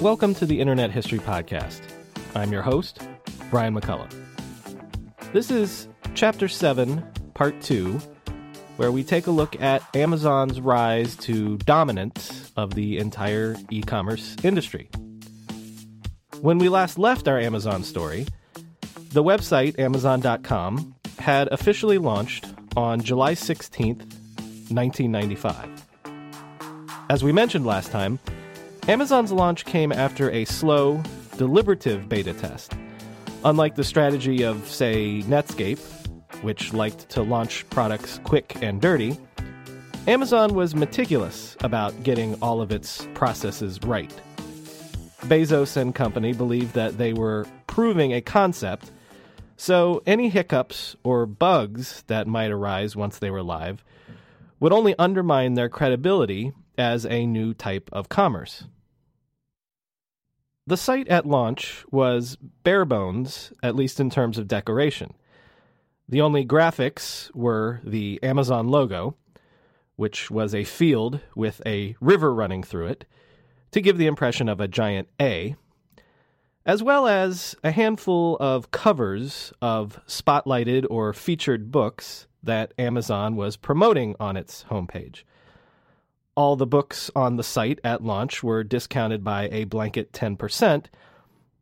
Welcome to the Internet History Podcast. I'm your host, Brian McCullough. This is Chapter 7, Part 2, where we take a look at Amazon's rise to dominance of the entire e-commerce industry. When we last left our Amazon story, the website Amazon.com had officially launched on July 16th, 1995. As we mentioned last time, Amazon's launch came after a slow, deliberative beta test. Unlike the strategy of, say, Netscape, which liked to launch products quick and dirty, Amazon was meticulous about getting all of its processes right. Bezos and company believed that they were proving a concept, so any hiccups or bugs that might arise once they were live would only undermine their credibility as a new type of commerce. The site at launch was bare bones, at least in terms of decoration. The only graphics were the Amazon logo, which was a field with a river running through it, to give the impression of a giant A, as well as a handful of covers of spotlighted or featured books that Amazon was promoting on its homepage. All the books on the site at launch were discounted by a blanket 10%,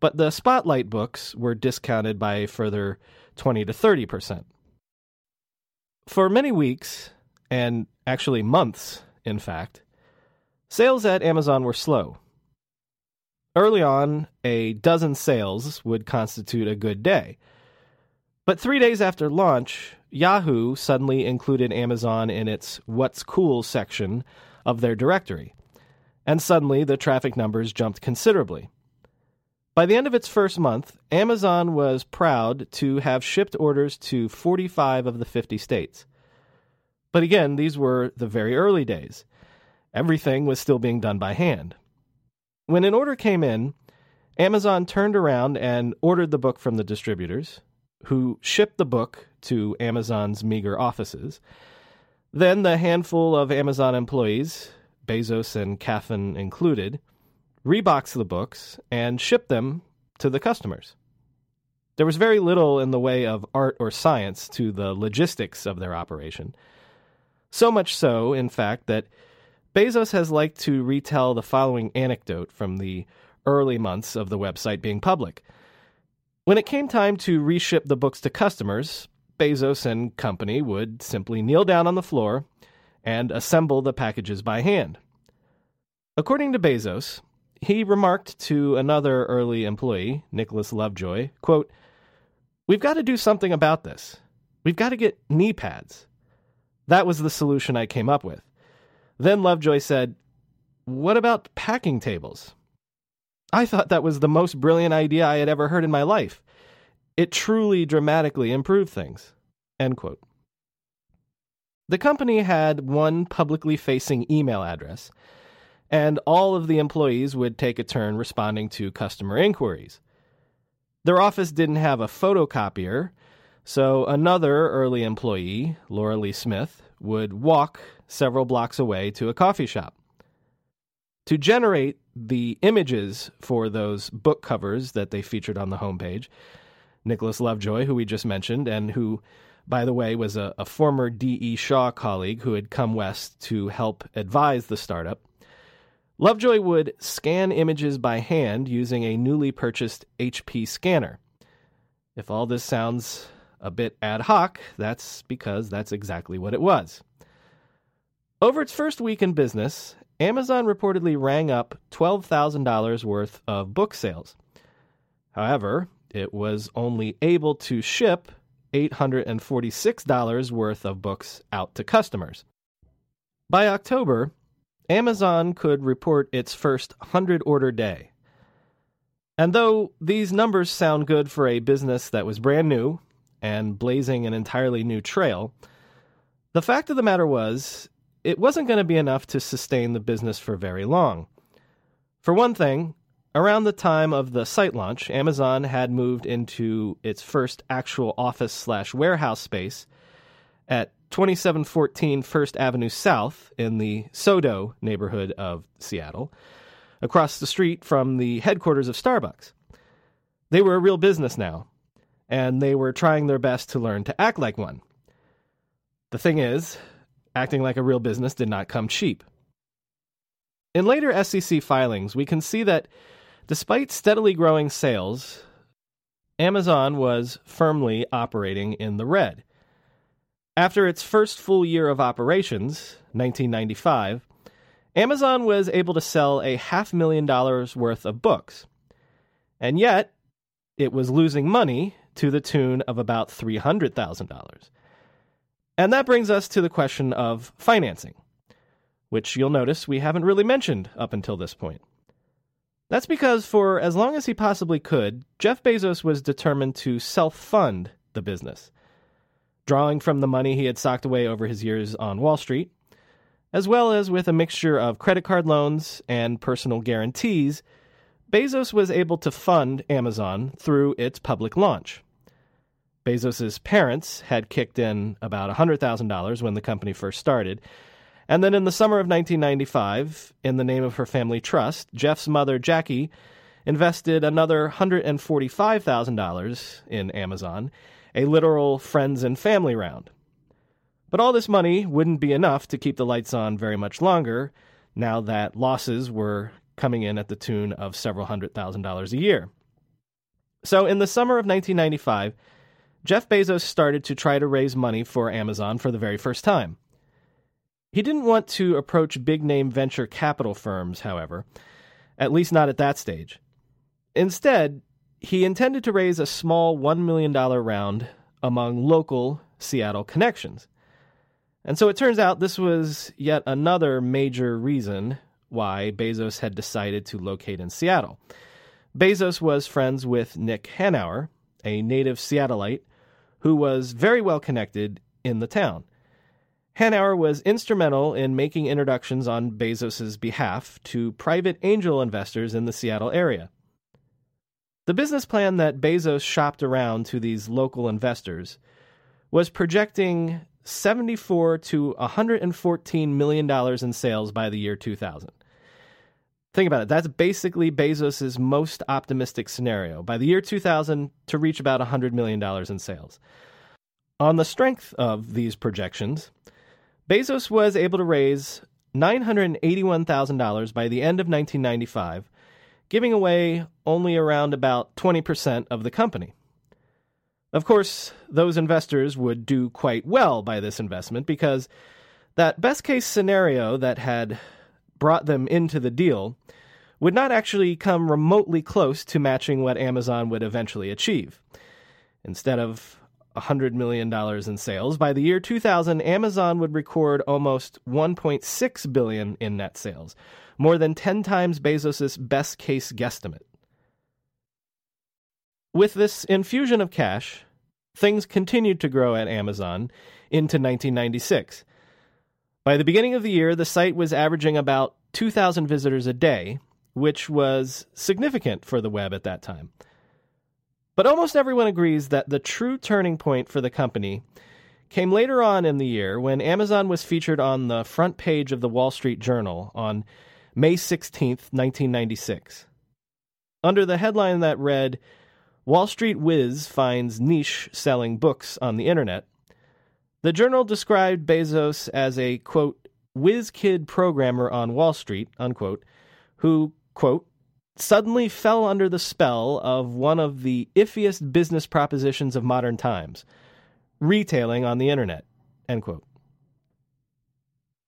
but the Spotlight books were discounted by a further 20 to 30%. For many weeks, and actually months, in fact, sales at Amazon were slow. Early on, a dozen sales would constitute a good day. But 3 days after launch, Yahoo suddenly included Amazon in its What's Cool section of their directory, and suddenly the traffic numbers jumped considerably. By the end of its first month, Amazon was proud to have shipped orders to 45 of the 50 states. But again, these were the very early days. Everything was still being done by hand. When an order came in, Amazon turned around and ordered the book from the distributors, who shipped the book to Amazon's meager offices. Then the handful of Amazon employees, Bezos and Caffin included, reboxed the books and shipped them to the customers. There was very little in the way of art or science to the logistics of their operation. So much so, in fact, that Bezos has liked to retell the following anecdote from the early months of the website being public. When it came time to reship the books to customers, Bezos and company would simply kneel down on the floor and assemble the packages by hand. According to Bezos, he remarked to another early employee, Nicholas Lovejoy, quote, "We've got to do something about this. We've got to get knee pads. That was the solution I came up with." Then Lovejoy said, "What about packing tables? I thought that was the most brilliant idea I had ever heard in my life. It truly dramatically improved things." End quote. The company had one publicly facing email address, and all of the employees would take a turn responding to customer inquiries. Their office didn't have a photocopier, so another early employee, Laura Lee Smith, would walk several blocks away to a coffee shop. To generate the images for those book covers that they featured on the homepage, Nicholas Lovejoy, who we just mentioned, and who, by the way, was a former D.E. Shaw colleague who had come west to help advise the startup, Lovejoy would scan images by hand using a newly purchased HP scanner. If all this sounds a bit ad hoc, that's because that's exactly what it was. Over its first week in business, Amazon reportedly rang up $12,000 worth of book sales. However, it was only able to ship $846 worth of books out to customers. By October, Amazon could report its first 100-order day. And though these numbers sound good for a business that was brand new and blazing an entirely new trail, the fact of the matter was it wasn't going to be enough to sustain the business for very long. For one thing, around the time of the site launch, Amazon had moved into its first actual office/warehouse space at 2714 First Avenue South in the Sodo neighborhood of Seattle, across the street from the headquarters of Starbucks. They were a real business now, and they were trying their best to learn to act like one. The thing is, acting like a real business did not come cheap. In later SEC filings, we can see that despite steadily growing sales, Amazon was firmly operating in the red. After its first full year of operations, 1995, Amazon was able to sell $500,000 worth of books. And yet, it was losing money to the tune of about $300,000. And that brings us to the question of financing, which you'll notice we haven't really mentioned up until this point. That's because for as long as he possibly could, Jeff Bezos was determined to self-fund the business, drawing from the money he had socked away over his years on Wall Street, as well as with a mixture of credit card loans and personal guarantees. Bezos was able to fund Amazon through its public launch. Bezos's parents had kicked in about $100,000 when the company first started, and then in the summer of 1995, in the name of her family trust, Jeff's mother, Jackie, invested another $145,000 in Amazon, a literal friends and family round. But all this money wouldn't be enough to keep the lights on very much longer, now that losses were coming in at the tune of several $100,000 a year. So in the summer of 1995, Jeff Bezos started to try to raise money for Amazon for the very first time. He didn't want to approach big-name venture capital firms, however, at least not at that stage. Instead, he intended to raise a small $1 million round among local Seattle connections. And so it turns out this was yet another major reason why Bezos had decided to locate in Seattle. Bezos was friends with Nick Hanauer, a native Seattleite who was very well connected in the town. Hanauer was instrumental in making introductions on Bezos's behalf to private angel investors in the Seattle area. The business plan that Bezos shopped around to these local investors was projecting $74 to $114 million in sales by the year 2000. Think about it. That's basically Bezos's most optimistic scenario, by the year 2000 to reach about $100 million in sales. On the strength of these projections, Bezos was able to raise $981,000 by the end of 1995, giving away only around about 20% of the company. Of course, those investors would do quite well by this investment because that best-case scenario that had brought them into the deal would not actually come remotely close to matching what Amazon would eventually achieve. Instead of $100 million in sales, by the year 2000, Amazon would record almost $1.6 billion in net sales, more than 10 times Bezos's best-case guesstimate. With this infusion of cash, things continued to grow at Amazon into 1996. By the beginning of the year, the site was averaging about 2,000 visitors a day, which was significant for the web at that time. But almost everyone agrees that the true turning point for the company came later on in the year when Amazon was featured on the front page of the Wall Street Journal on May 16th, 1996. Under the headline that read, "Wall Street Whiz Finds Niche Selling Books on the Internet," the Journal described Bezos as a, quote, "whiz kid programmer on Wall Street," unquote, who, quote, "suddenly fell under the spell of one of the iffiest business propositions of modern times, retailing on the internet," end quote.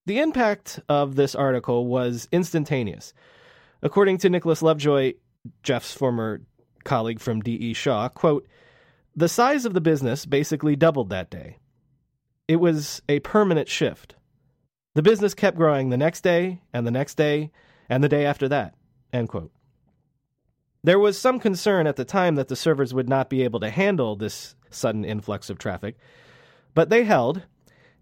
The impact of this article was instantaneous. According to Nicholas Lovejoy, Jeff's former colleague from D.E. Shaw, quote, "the size of the business basically doubled that day. It was a permanent shift. The business kept growing the next day and the next day and the day after that," end quote. There was some concern at the time that the servers would not be able to handle this sudden influx of traffic, but they held,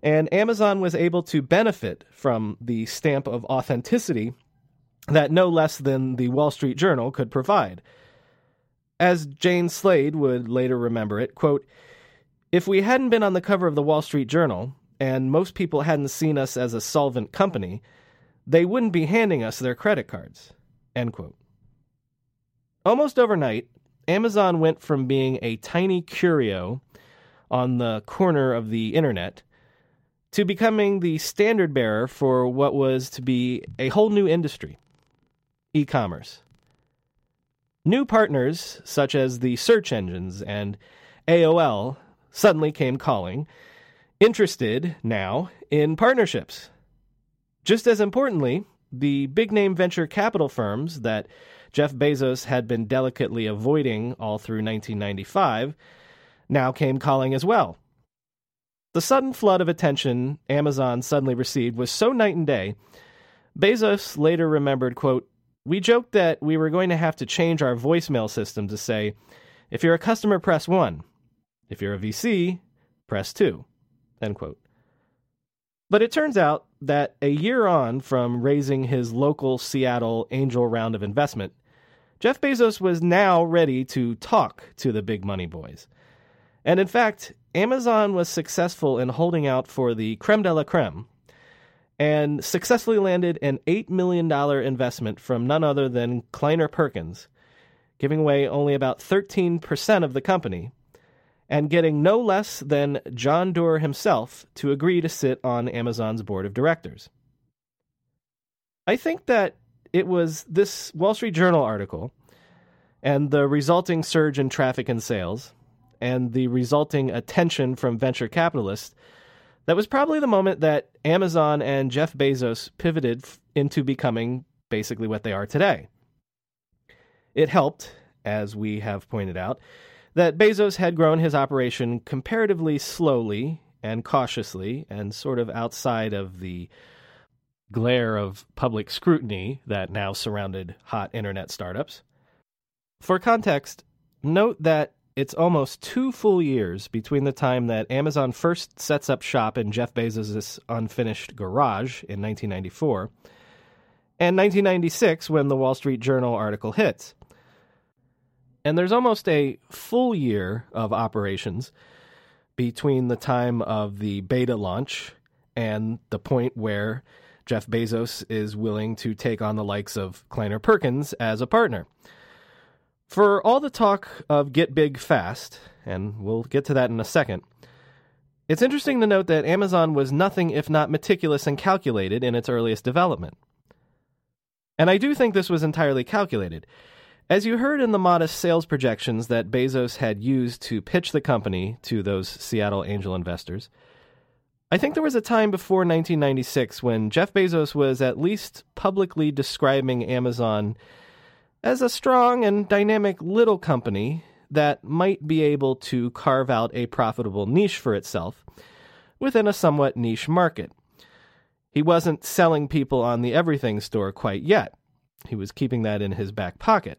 and Amazon was able to benefit from the stamp of authenticity that no less than the Wall Street Journal could provide. As Jane Slade would later remember it, quote, "if we hadn't been on the cover of the Wall Street Journal, and most people hadn't seen us as a solvent company, they wouldn't be handing us their credit cards," end quote. Almost overnight, Amazon went from being a tiny curio on the corner of the internet to becoming the standard bearer for what was to be a whole new industry, e-commerce. New partners, such as the search engines and AOL, suddenly came calling, interested now in partnerships. Just as importantly, the big-name venture capital firms that Jeff Bezos had been delicately avoiding all through 1995 now came calling as well. The sudden flood of attention Amazon suddenly received was so night and day, Bezos later remembered, quote, "we joked that we were going to have to change our voicemail system to say, if you're a customer, press 1. If you're a VC, press 2, end quote. But it turns out that a year on from raising his local Seattle angel round of investment, Jeff Bezos was now ready to talk to the big money boys. And in fact, Amazon was successful in holding out for the creme de la creme and successfully landed an $8 million investment from none other than Kleiner Perkins, giving away only about 13% of the company and getting no less than John Doerr himself to agree to sit on Amazon's board of directors. I think that it was this Wall Street Journal article and the resulting surge in traffic and sales and the resulting attention from venture capitalists that was probably the moment that Amazon and Jeff Bezos pivoted into becoming basically what they are today. It helped, as we have pointed out, that Bezos had grown his operation comparatively slowly and cautiously and sort of outside of the glare of public scrutiny that now surrounded hot internet startups. For context, note that it's almost 2 full years between the time that Amazon first sets up shop in Jeff Bezos' unfinished garage in 1994 and 1996 when the Wall Street Journal article hits. And there's almost a full year of operations between the time of the beta launch and the point where Jeff Bezos is willing to take on the likes of Kleiner Perkins as a partner. For all the talk of get big fast, and we'll get to that in a second, it's interesting to note that Amazon was nothing if not meticulous and calculated in its earliest development. And I do think this was entirely calculated. As you heard in the modest sales projections that Bezos had used to pitch the company to those Seattle angel investors, I think there was a time before 1996 when Jeff Bezos was at least publicly describing Amazon as a strong and dynamic little company that might be able to carve out a profitable niche for itself within a somewhat niche market. He wasn't selling people on the Everything Store quite yet. He was keeping that in his back pocket.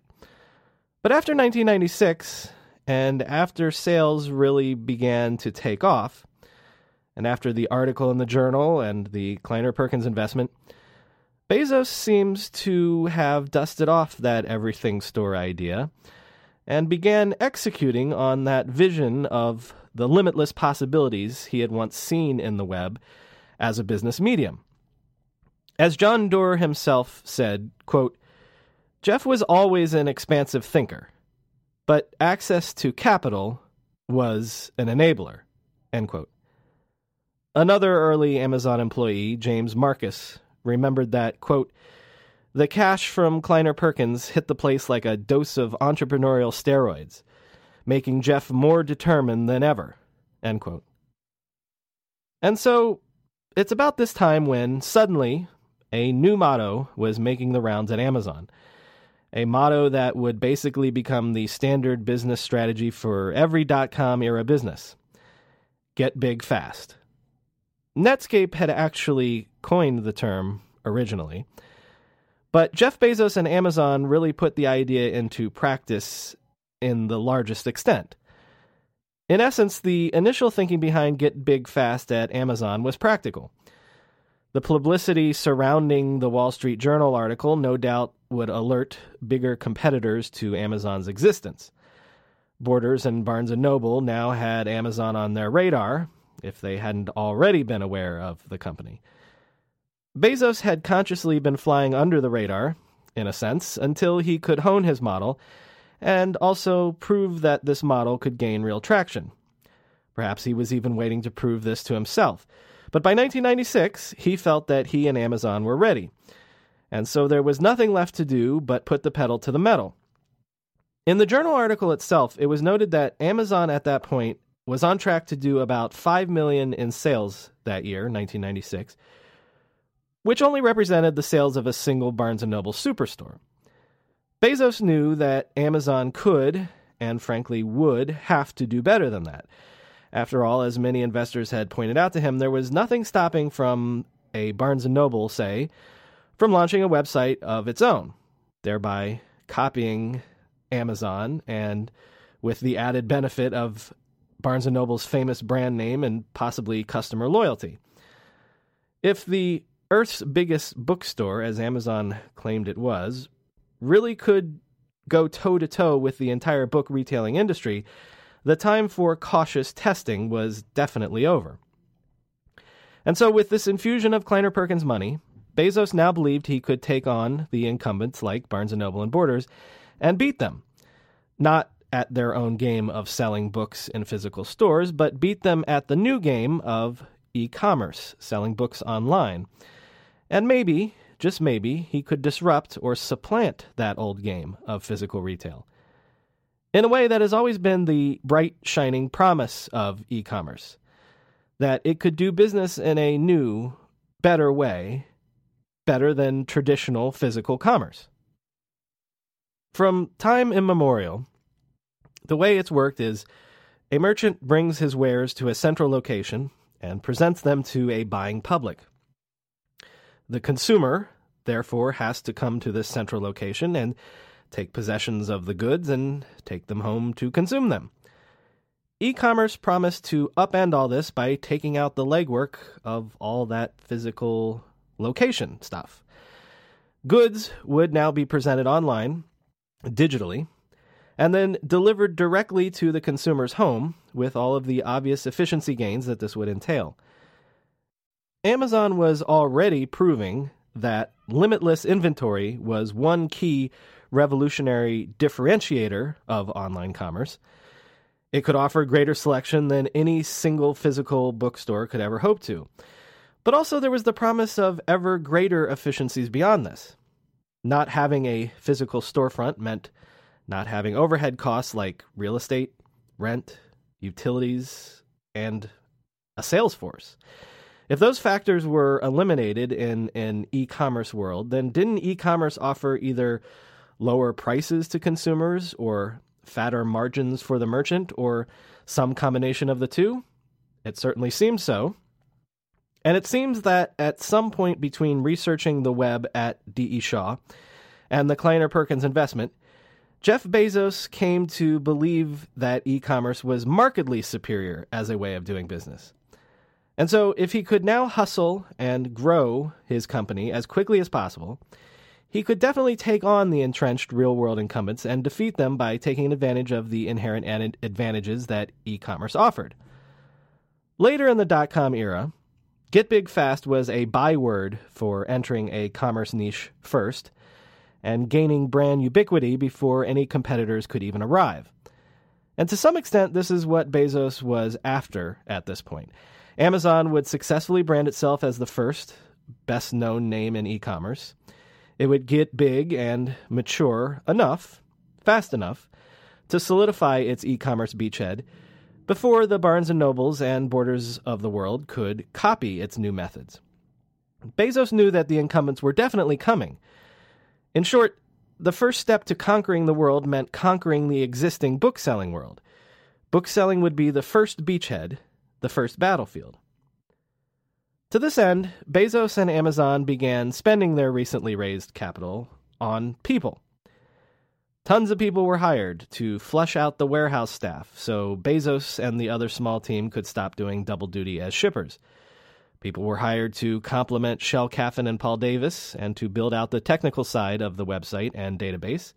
But after 1996, and after sales really began to take off, and after the article in the Journal and the Kleiner Perkins investment, Bezos seems to have dusted off that Everything Store idea and began executing on that vision of the limitless possibilities he had once seen in the web as a business medium. As John Doerr himself said, quote, "Jeff was always an expansive thinker, but access to capital was an enabler," end quote. Another early Amazon employee, James Marcus, remembered that, quote, "The cash from Kleiner Perkins hit the place like a dose of entrepreneurial steroids, making Jeff more determined than ever," end quote. And so, it's about this time when, suddenly, a new motto was making the rounds at Amazon. A motto that would basically become the standard business strategy for every dot-com era business. Get big fast. Netscape had actually coined the term originally, but Jeff Bezos and Amazon really put the idea into practice in the largest extent. In essence, the initial thinking behind Get Big Fast at Amazon was practical. The publicity surrounding the Wall Street Journal article no doubt would alert bigger competitors to Amazon's existence. Borders and Barnes & Noble now had Amazon on their radar, if they hadn't already been aware of the company. Bezos had consciously been flying under the radar, in a sense, until he could hone his model and also prove that this model could gain real traction. Perhaps he was even waiting to prove this to himself. But by 1996, he felt that he and Amazon were ready. And so there was nothing left to do but put the pedal to the metal. In the journal article itself, it was noted that Amazon at that point was on track to do about $5 million in sales that year, 1996, which only represented the sales of a single Barnes & Noble superstore. Bezos knew that Amazon could, and frankly would, have to do better than that. After all, as many investors had pointed out to him, there was nothing stopping from a Barnes & Noble, say, from launching a website of its own, thereby copying Amazon, and with the added benefit of Barnes & Noble's famous brand name and possibly customer loyalty. If the Earth's biggest bookstore, as Amazon claimed it was, really could go toe-to-toe with the entire book retailing industry, the time for cautious testing was definitely over. And so with this infusion of Kleiner Perkins money, Bezos now believed he could take on the incumbents like Barnes & Noble and Borders and beat them, not at their own game of selling books in physical stores, but beat them at the new game of e-commerce, selling books online. And maybe, just maybe, he could disrupt or supplant that old game of physical retail. In a way that has always been the bright, shining promise of e-commerce, that it could do business in a new, better way, better than traditional physical commerce. From time immemorial, the way it's worked is a merchant brings his wares to a central location and presents them to a buying public. The consumer, therefore, has to come to this central location and take possessions of the goods and take them home to consume them. E-commerce promised to upend all this by taking out the legwork of all that physical location stuff. Goods would now be presented online, digitally, and then delivered directly to the consumer's home with all of the obvious efficiency gains that this would entail. Amazon was already proving that limitless inventory was one key revolutionary differentiator of online commerce. It could offer greater selection than any single physical bookstore could ever hope to. But also there was the promise of ever greater efficiencies beyond this. Not having a physical storefront meant not having overhead costs like real estate, rent, utilities, and a sales force. If those factors were eliminated in an e-commerce world, then didn't e-commerce offer either lower prices to consumers or fatter margins for the merchant or some combination of the two? It certainly seems so. And it seems that at some point between researching the web at D.E. Shaw and the Kleiner Perkins investment, Jeff Bezos came to believe that e-commerce was markedly superior as a way of doing business. And so if he could now hustle and grow his company as quickly as possible, he could definitely take on the entrenched real-world incumbents and defeat them by taking advantage of the inherent advantages that e-commerce offered. Later in the dot-com era, get big fast was a byword for entering a commerce niche first and gaining brand ubiquity before any competitors could even arrive. And to some extent, this is what Bezos was after at this point. Amazon would successfully brand itself as the first, best-known name in e-commerce. It would get big and mature enough, fast enough, to solidify its e-commerce beachhead before the Barnes & Nobles and Borders of the world could copy its new methods. Bezos knew that the incumbents were definitely coming. In short, the first step to conquering the world meant conquering the existing book-selling world. Book-selling would be the first beachhead, the first battlefield. To this end, Bezos and Amazon began spending their recently raised capital on people. Tons of people were hired to flush out the warehouse staff so Bezos and the other small team could stop doing double duty as shippers. People were hired to complement Shell Caffin and Paul Davis and to build out the technical side of the website and database.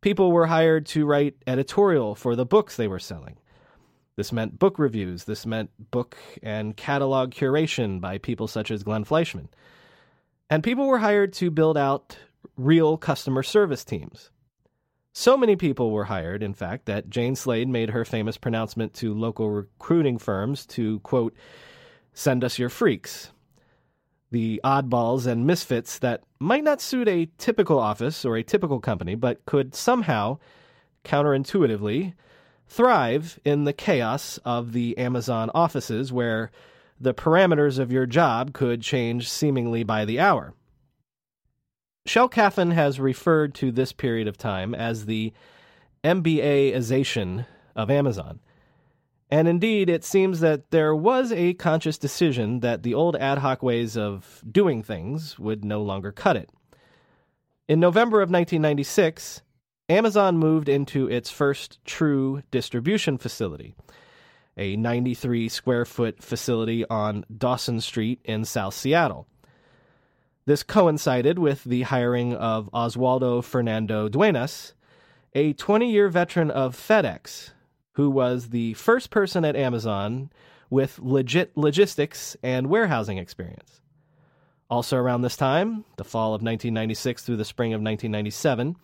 People were hired to write editorial for the books they were selling. This meant book reviews. This meant book and catalog curation by people such as Glenn Fleischman. And people were hired to build out real customer service teams. So many people were hired, in fact, that Jane Slade made her famous pronouncement to local recruiting firms to, quote, "Send us your freaks, the oddballs and misfits that might not suit a typical office or a typical company, but could somehow, counterintuitively, thrive in the chaos of the Amazon offices where the parameters of your job could change seemingly by the hour." Shel Caffin has referred to this period of time as the MBA-ization of Amazon. And indeed, it seems that there was a conscious decision that the old ad hoc ways of doing things would no longer cut it. In November of 1996, Amazon moved into its first true distribution facility, a 93-square-foot facility on Dawson Street in South Seattle. This coincided with the hiring of Oswaldo Fernando Duenas, a 20-year veteran of FedEx, who was the first person at Amazon with legit logistics and warehousing experience. Also around this time, the fall of 1996 through the spring of 1997,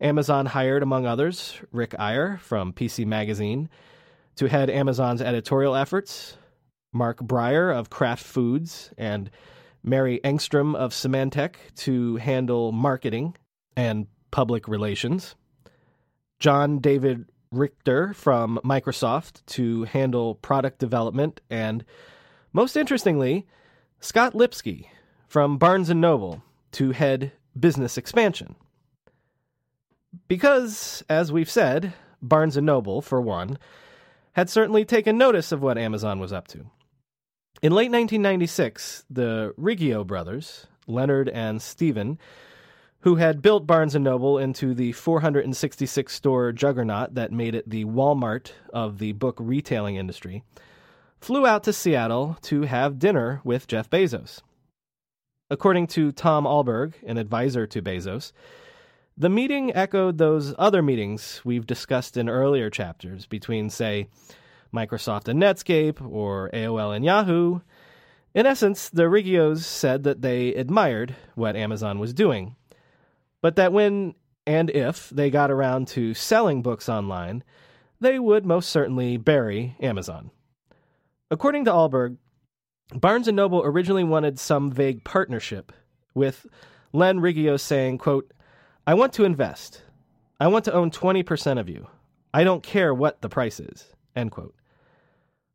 Amazon hired, among others, Rick Iyer from PC Magazine to head Amazon's editorial efforts, Mark Breyer of Kraft Foods, and Mary Engstrom of Symantec to handle marketing and public relations, John David Richter from Microsoft to handle product development, and, most interestingly, Scott Lipsky from Barnes & Noble to head business expansion. Because, as we've said, Barnes & Noble, for one, had certainly taken notice of what Amazon was up to. In late 1996, the Riggio brothers, Leonard and Stephen, who had built Barnes & Noble into the 466-store juggernaut that made it the Walmart of the book retailing industry, flew out to Seattle to have dinner with Jeff Bezos. According to Tom Alberg, an advisor to Bezos, the meeting echoed those other meetings we've discussed in earlier chapters between, say, Microsoft and Netscape or AOL and Yahoo. In essence, the Riggios said that they admired what Amazon was doing, but that when and if they got around to selling books online, they would most certainly bury Amazon. According to Alberg, Barnes & Noble originally wanted some vague partnership, with Len Riggio saying, quote, "I want to invest. I want to own 20% of you. I don't care what the price is," end quote.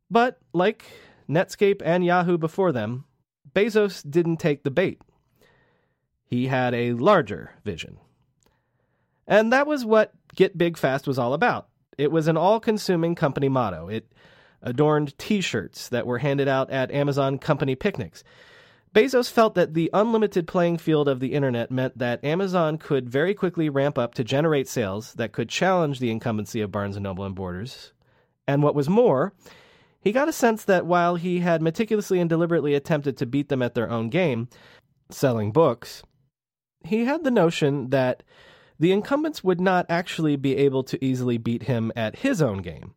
But, like Netscape and Yahoo before them, Bezos didn't take the bait. He had a larger vision. And that was what Get Big Fast was all about. It was an all-consuming company motto. It adorned T-shirts that were handed out at Amazon company picnics. Bezos felt that the unlimited playing field of the internet meant that Amazon could very quickly ramp up to generate sales that could challenge the incumbency of Barnes & Noble and Borders. And what was more, he got a sense that while he had meticulously and deliberately attempted to beat them at their own game, selling books, he had the notion that the incumbents would not actually be able to easily beat him at his own game,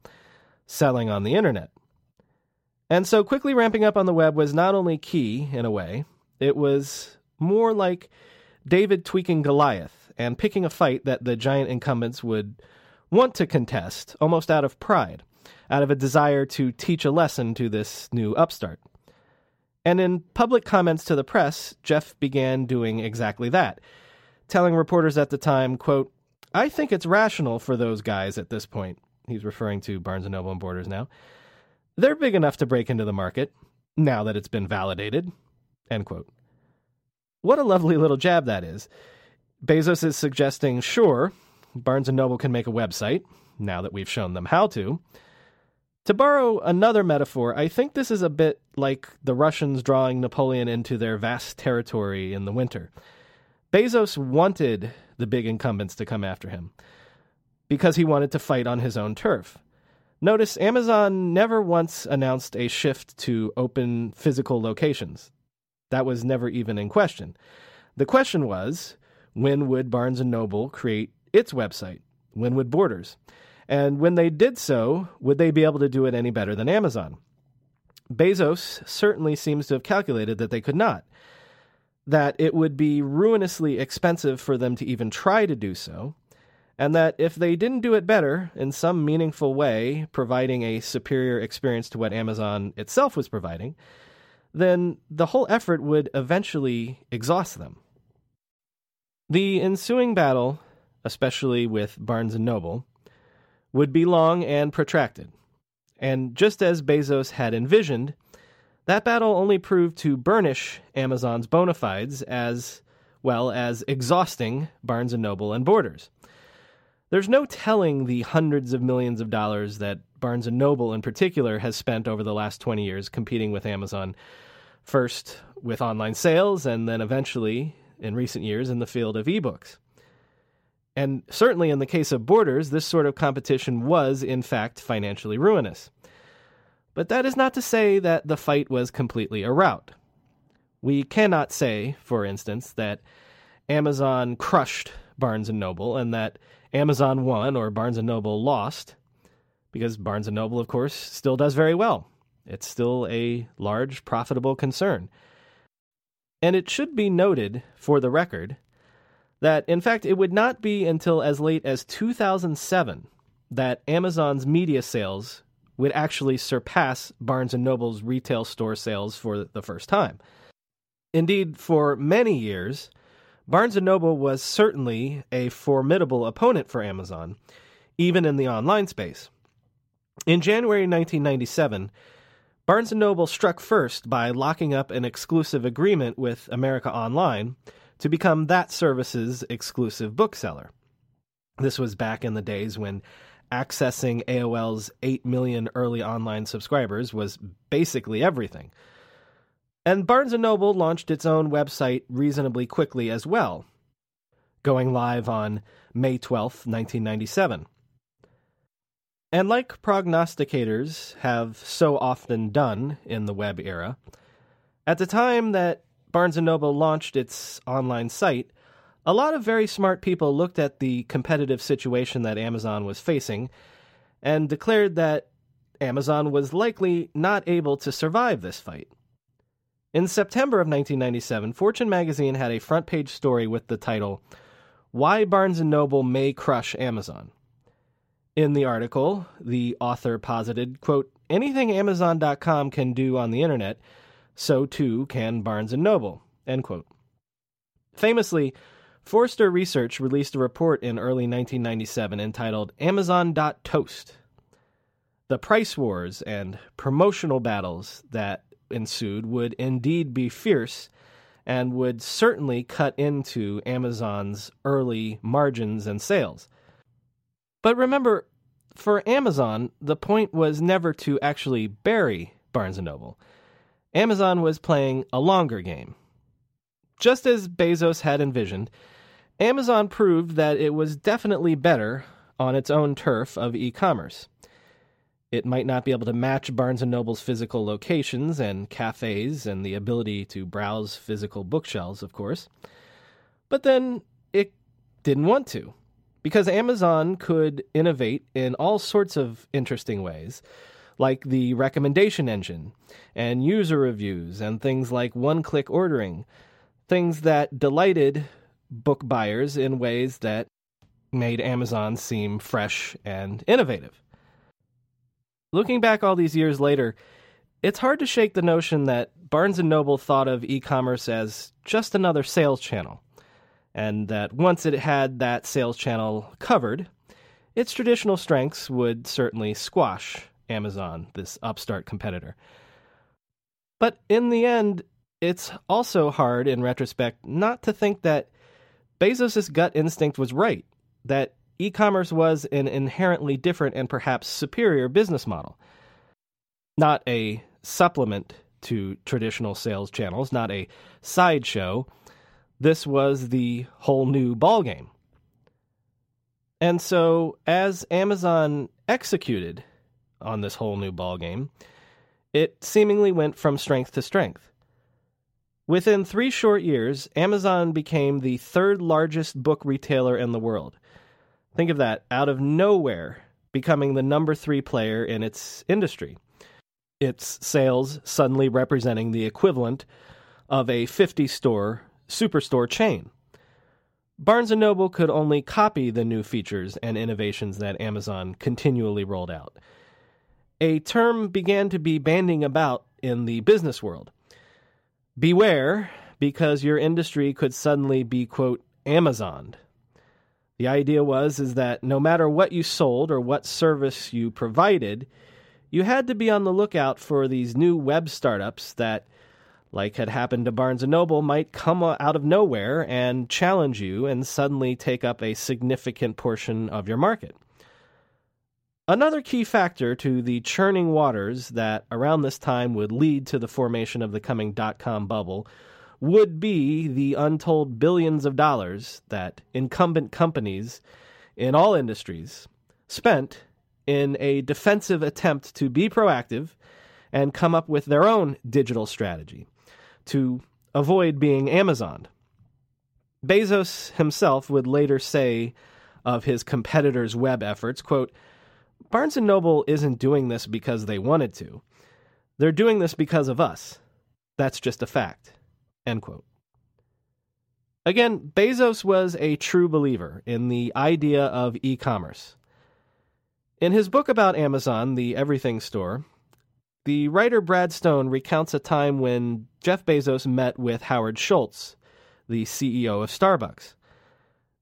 selling on the internet. And so quickly ramping up on the web was not only key, in a way, it was more like David tweaking Goliath and picking a fight that the giant incumbents would want to contest, almost out of pride, out of a desire to teach a lesson to this new upstart. And in public comments to the press, Jeff began doing exactly that, telling reporters at the time, quote, "I think it's rational for those guys at this point," he's referring to Barnes & Noble and Borders now, "they're big enough to break into the market, now that it's been validated," end quote. What a lovely little jab that is. Bezos is suggesting, sure, Barnes & Noble can make a website, now that we've shown them how to. To borrow another metaphor, I think this is a bit like the Russians drawing Napoleon into their vast territory in the winter. Bezos wanted the big incumbents to come after him because he wanted to fight on his own turf. Notice Amazon never once announced a shift to open physical locations. That was never even in question. The question was, when would Barnes & Noble create its website? When would Borders? And when they did so, would they be able to do it any better than Amazon? Bezos certainly seems to have calculated that they could not, that it would be ruinously expensive for them to even try to do so, and that if they didn't do it better in some meaningful way, providing a superior experience to what Amazon itself was providing, then the whole effort would eventually exhaust them. The ensuing battle, especially with Barnes & Noble, would be long and protracted. And just as Bezos had envisioned, that battle only proved to burnish Amazon's bona fides as well as exhausting Barnes & Noble and Borders. There's no telling the hundreds of millions of dollars that Barnes & Noble in particular has spent over the last 20 years competing with Amazon, first with online sales and then eventually, in recent years, in the field of ebooks. And certainly in the case of Borders, this sort of competition was, in fact, financially ruinous. But that is not to say that the fight was completely a rout. We cannot say, for instance, that Amazon crushed Barnes & Noble and that Amazon won or Barnes & Noble lost, because Barnes & Noble, of course, still does very well. It's still a large, profitable concern. And it should be noted, for the record, that, in fact, it would not be until as late as 2007 that Amazon's media sales would actually surpass Barnes & Noble's retail store sales for the first time. Indeed, for many years, Barnes & Noble was certainly a formidable opponent for Amazon, even in the online space. In January 1997, Barnes & Noble struck first by locking up an exclusive agreement with America Online to become that service's exclusive bookseller. This was back in the days when accessing AOL's 8 million early online subscribers was basically everything. And Barnes & Noble launched its own website reasonably quickly as well, going live on May 12, 1997. And like prognosticators have so often done in the web era, at the time that Barnes & Noble launched its online site, a lot of very smart people looked at the competitive situation that Amazon was facing and declared that Amazon was likely not able to survive this fight. In September of 1997, Fortune magazine had a front-page story with the title, "Why Barnes & Noble May Crush Amazon." In the article, the author posited, quote, "Anything Amazon.com can do on the internet, so too can Barnes & Noble," end quote. Famously, Forrester Research released a report in early 1997 entitled Amazon.Toast, the price wars and promotional battles that ensued would indeed be fierce and would certainly cut into Amazon's early margins and sales. But remember, for Amazon, the point was never to actually bury Barnes & Noble. Amazon was playing a longer game. Just as Bezos had envisioned, Amazon proved that it was definitely better on its own turf of e-commerce. It might not be able to match Barnes & Noble's physical locations and cafes and the ability to browse physical bookshelves, of course, But then it didn't want to, because Amazon could innovate in all sorts of interesting ways, like the recommendation engine and user reviews and things like one-click ordering, things that delighted book buyers in ways that made Amazon seem fresh and innovative. Looking back all these years later, it's hard to shake the notion that Barnes & Noble thought of e-commerce as just another sales channel, and that once it had that sales channel covered, its traditional strengths would certainly squash Amazon, this upstart competitor. But in the end, it's also hard, in retrospect, not to think that Bezos' gut instinct was right, that e-commerce was an inherently different and perhaps superior business model. Not a supplement to traditional sales channels, not a sideshow. This was the whole new ballgame. And so, as Amazon executed on this whole new ballgame, it seemingly went from strength to strength. Within 3 short years, Amazon became the 3rd largest book retailer in the world. Think of that, out of nowhere, becoming the number 3 player in its industry. Its sales suddenly representing the equivalent of a 50-store superstore chain. Barnes & Noble could only copy the new features and innovations that Amazon continually rolled out. A term began to be bandied about in the business world. Beware, because your industry could suddenly be, quote, Amazoned. The idea was that no matter what you sold or what service you provided, you had to be on the lookout for these new web startups that, like had happened to Barnes & Noble, might come out of nowhere and challenge you and suddenly take up a significant portion of your market. Another key factor to the churning waters that around this time would lead to the formation of the coming dot-com bubble would be the untold billions of dollars that incumbent companies in all industries spent in a defensive attempt to be proactive and come up with their own digital strategy to avoid being Amazoned. Bezos himself would later say of his competitors' web efforts, quote, Barnes & Noble isn't doing this because they wanted to. They're doing this because of us. That's just a fact. End quote. Again, Bezos was a true believer in the idea of e-commerce. In his book about Amazon, The Everything Store, the writer Brad Stone recounts a time when Jeff Bezos met with Howard Schultz, the CEO of Starbucks.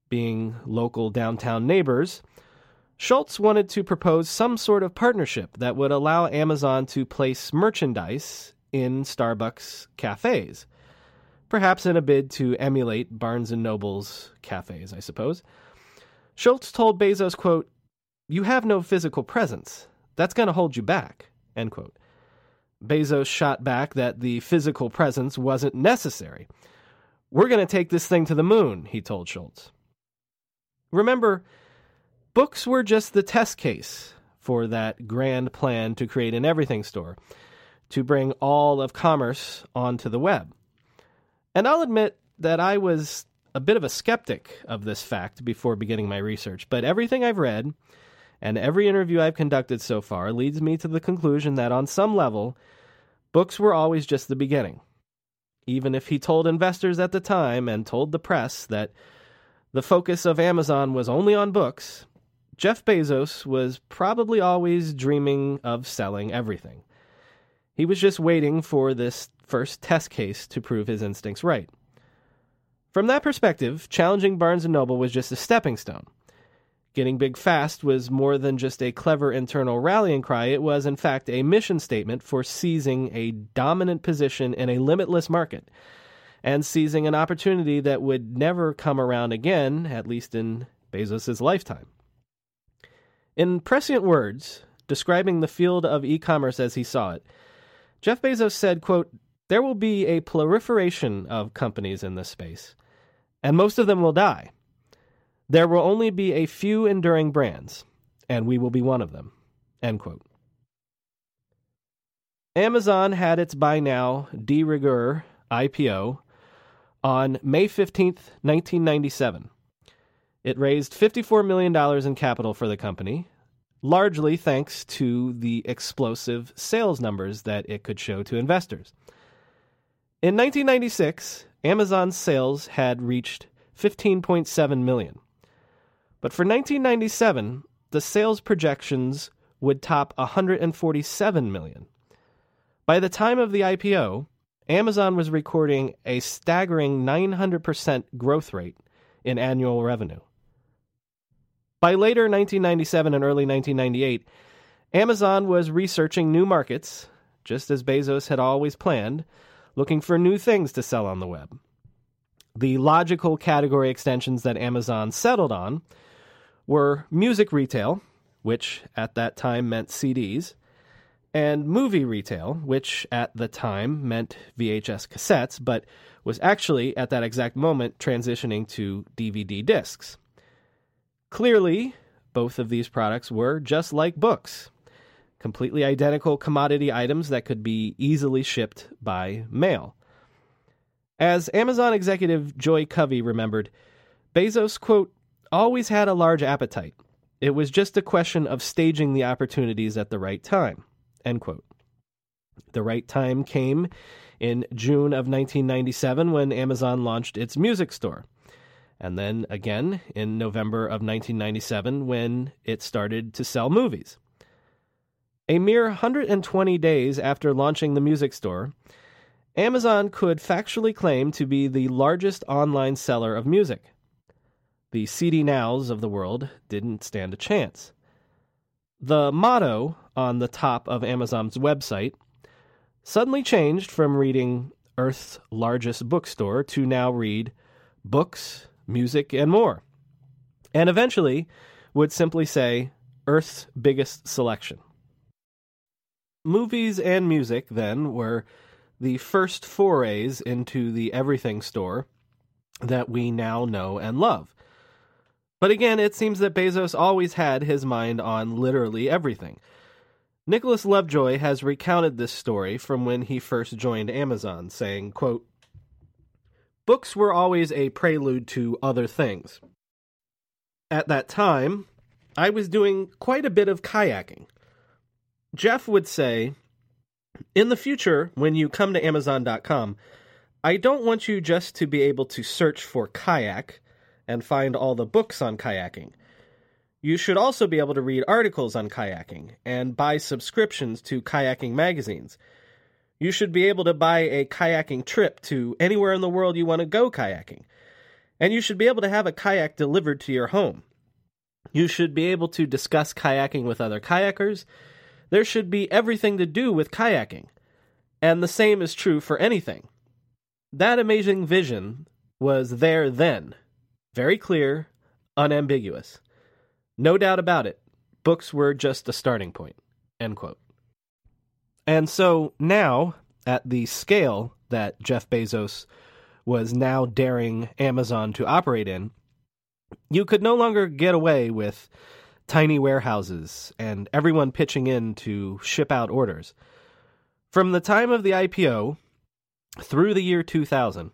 Being local downtown neighbors, Schultz wanted to propose some sort of partnership that would allow Amazon to place merchandise in Starbucks cafes, perhaps in a bid to emulate Barnes & Noble's cafes, I suppose. Schultz told Bezos, quote, you have no physical presence. That's going to hold you back, end quote. Bezos shot back that the physical presence wasn't necessary. We're going to take this thing to the moon, he told Schultz. Remember, books were just the test case for that grand plan to create an everything store, to bring all of commerce onto the web. And I'll admit that I was a bit of a skeptic of this fact before beginning my research, but everything I've read and every interview I've conducted so far leads me to the conclusion that on some level, books were always just the beginning. Even if he told investors at the time and told the press that the focus of Amazon was only on books, Jeff Bezos was probably always dreaming of selling everything. He was just waiting for this first test case to prove his instincts right. From that perspective, challenging Barnes & Noble was just a stepping stone. Getting big fast was more than just a clever internal rallying cry. It was, in fact, a mission statement for seizing a dominant position in a limitless market and seizing an opportunity that would never come around again, at least in Bezos' lifetime. In prescient words, describing the field of e-commerce as he saw it, Jeff Bezos said, quote, there will be a proliferation of companies in this space, and most of them will die. There will only be a few enduring brands, and we will be one of them, end quote. Amazon had its by now de rigueur IPO on May 15th, 1997. It raised $54 million in capital for the company, largely thanks to the explosive sales numbers that it could show to investors. In 1996, Amazon's sales had reached $15.7 million. But for 1997, the sales projections would top $147 million. By the time of the IPO, Amazon was recording a staggering 900% growth rate in annual revenue. By later 1997 and early 1998, Amazon was researching new markets, just as Bezos had always planned, looking for new things to sell on the web. The logical category extensions that Amazon settled on were music retail, which at that time meant CDs, and movie retail, which at the time meant VHS cassettes, but was actually at that exact moment transitioning to DVD discs. Clearly, both of these products were just like books, completely identical commodity items that could be easily shipped by mail. As Amazon executive Joy Covey remembered, Bezos, quote, always had a large appetite. It was just a question of staging the opportunities at the right time, end quote. The right time came in June of 1997 when Amazon launched its music store. And then again in November of 1997 when it started to sell movies. A mere 120 days after launching the music store, Amazon could factually claim to be the largest online seller of music. The CD Nows of the world didn't stand a chance. The motto on the top of Amazon's website suddenly changed from reading Earth's largest bookstore to now read books, music, and more, and eventually would simply say, Earth's biggest selection. Movies and music, then, were the first forays into the everything store that we now know and love. But again, it seems that Bezos always had his mind on literally everything. Nicholas Lovejoy has recounted this story from when he first joined Amazon, saying, quote, books were always a prelude to other things. At that time, I was doing quite a bit of kayaking. Jeff would say, in the future, when you come to Amazon.com, I don't want you just to be able to search for kayak and find all the books on kayaking. You should also be able to read articles on kayaking and buy subscriptions to kayaking magazines. You should be able to buy a kayaking trip to anywhere in the world you want to go kayaking. And you should be able to have a kayak delivered to your home. You should be able to discuss kayaking with other kayakers. There should be everything to do with kayaking. And the same is true for anything. That amazing vision was there then. Very clear, unambiguous. No doubt about it. Books were just a starting point. End quote. And so now, at the scale that Jeff Bezos was now daring Amazon to operate in, you could no longer get away with tiny warehouses and everyone pitching in to ship out orders. From the time of the IPO through the year 2000,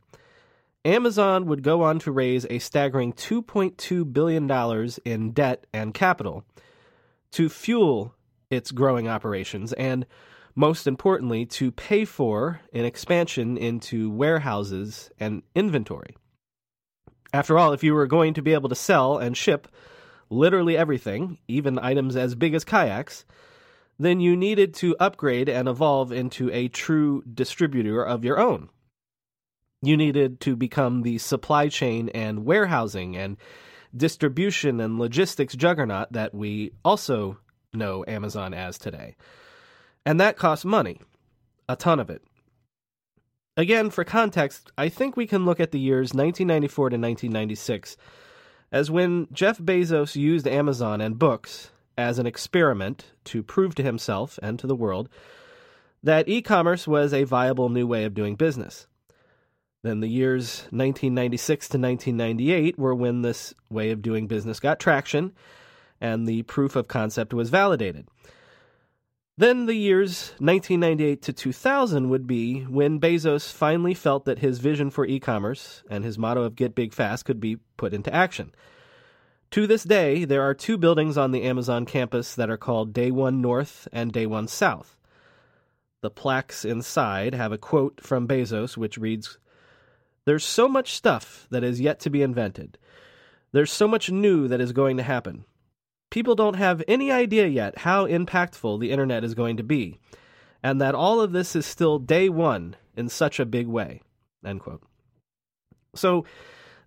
Amazon would go on to raise a staggering $2.2 billion in debt and capital to fuel its growing operations and, most importantly, to pay for an expansion into warehouses and inventory. After all, if you were going to be able to sell and ship literally everything, even items as big as kayaks, then you needed to upgrade and evolve into a true distributor of your own. You needed to become the supply chain and warehousing and distribution and logistics juggernaut that we also know Amazon as today. And that costs money, a ton of it. Again, for context, I think we can look at the years 1994 to 1996 as when Jeff Bezos used Amazon and books as an experiment to prove to himself and to the world that e-commerce was a viable new way of doing business. Then the years 1996 to 1998 were when this way of doing business got traction and the proof of concept was validated. Then the years 1998 to 2000 would be when Bezos finally felt that his vision for e-commerce and his motto of get big fast could be put into action. To this day, there are two buildings on the Amazon campus that are called Day One North and Day One South. The plaques inside have a quote from Bezos which reads, "There's so much stuff that is yet to be invented. There's so much new that is going to happen. People don't have any idea yet how impactful the internet is going to be, and that all of this is still day one in such a big way." End quote. So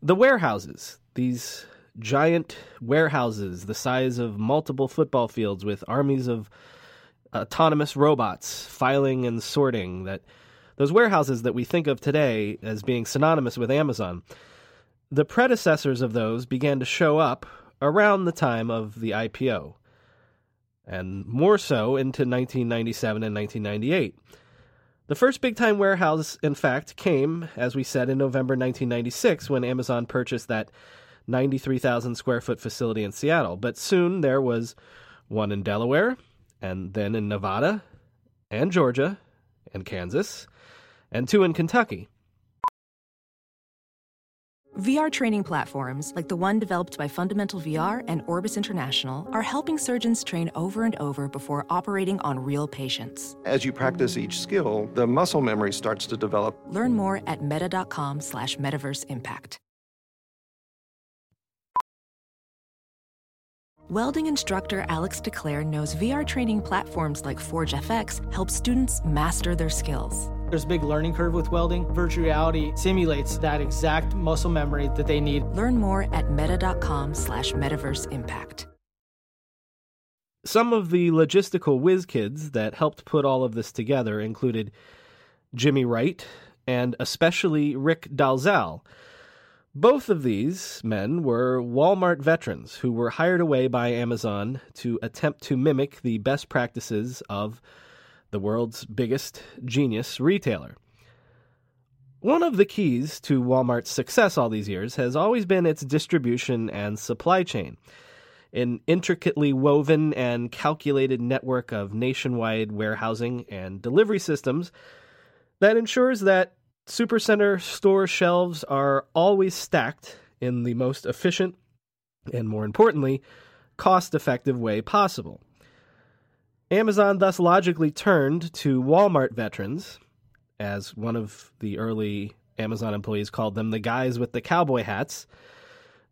the warehouses, these giant warehouses the size of multiple football fields with armies of autonomous robots filing and sorting, that those warehouses that we think of today as being synonymous with Amazon, the predecessors of those began to show up around the time of the IPO, and more so into 1997 and 1998. The first big-time warehouse, in fact, came, as we said, in November 1996 when Amazon purchased that 93,000-square-foot facility in Seattle. But soon there was one in Delaware, and then in Nevada, and Georgia, and Kansas, and two in Kentucky. VR training platforms, like the one developed by Fundamental VR and Orbis International, are helping surgeons train over and over before operating on real patients. As you practice each skill, the muscle memory starts to develop. Learn more at meta.com/metaverseimpact. Welding instructor Alex DeClaire knows VR training platforms like ForgeFX help students master their skills. There's a big learning curve with welding. Virtual reality simulates that exact muscle memory that they need. Learn more at meta.com/metaverseimpact. Some of the logistical whiz kids that helped put all of this together included Jimmy Wright and especially Rick Dalzell. Both of these men were Walmart veterans who were hired away by Amazon to attempt to mimic the best practices of the world's biggest genius retailer. One of the keys to Walmart's success all these years has always been its distribution and supply chain, an intricately woven and calculated network of nationwide warehousing and delivery systems that ensures that supercenter store shelves are always stacked in the most efficient and, more importantly, cost-effective way possible. Amazon thus logically turned to Walmart veterans, as one of the early Amazon employees called them, the guys with the cowboy hats,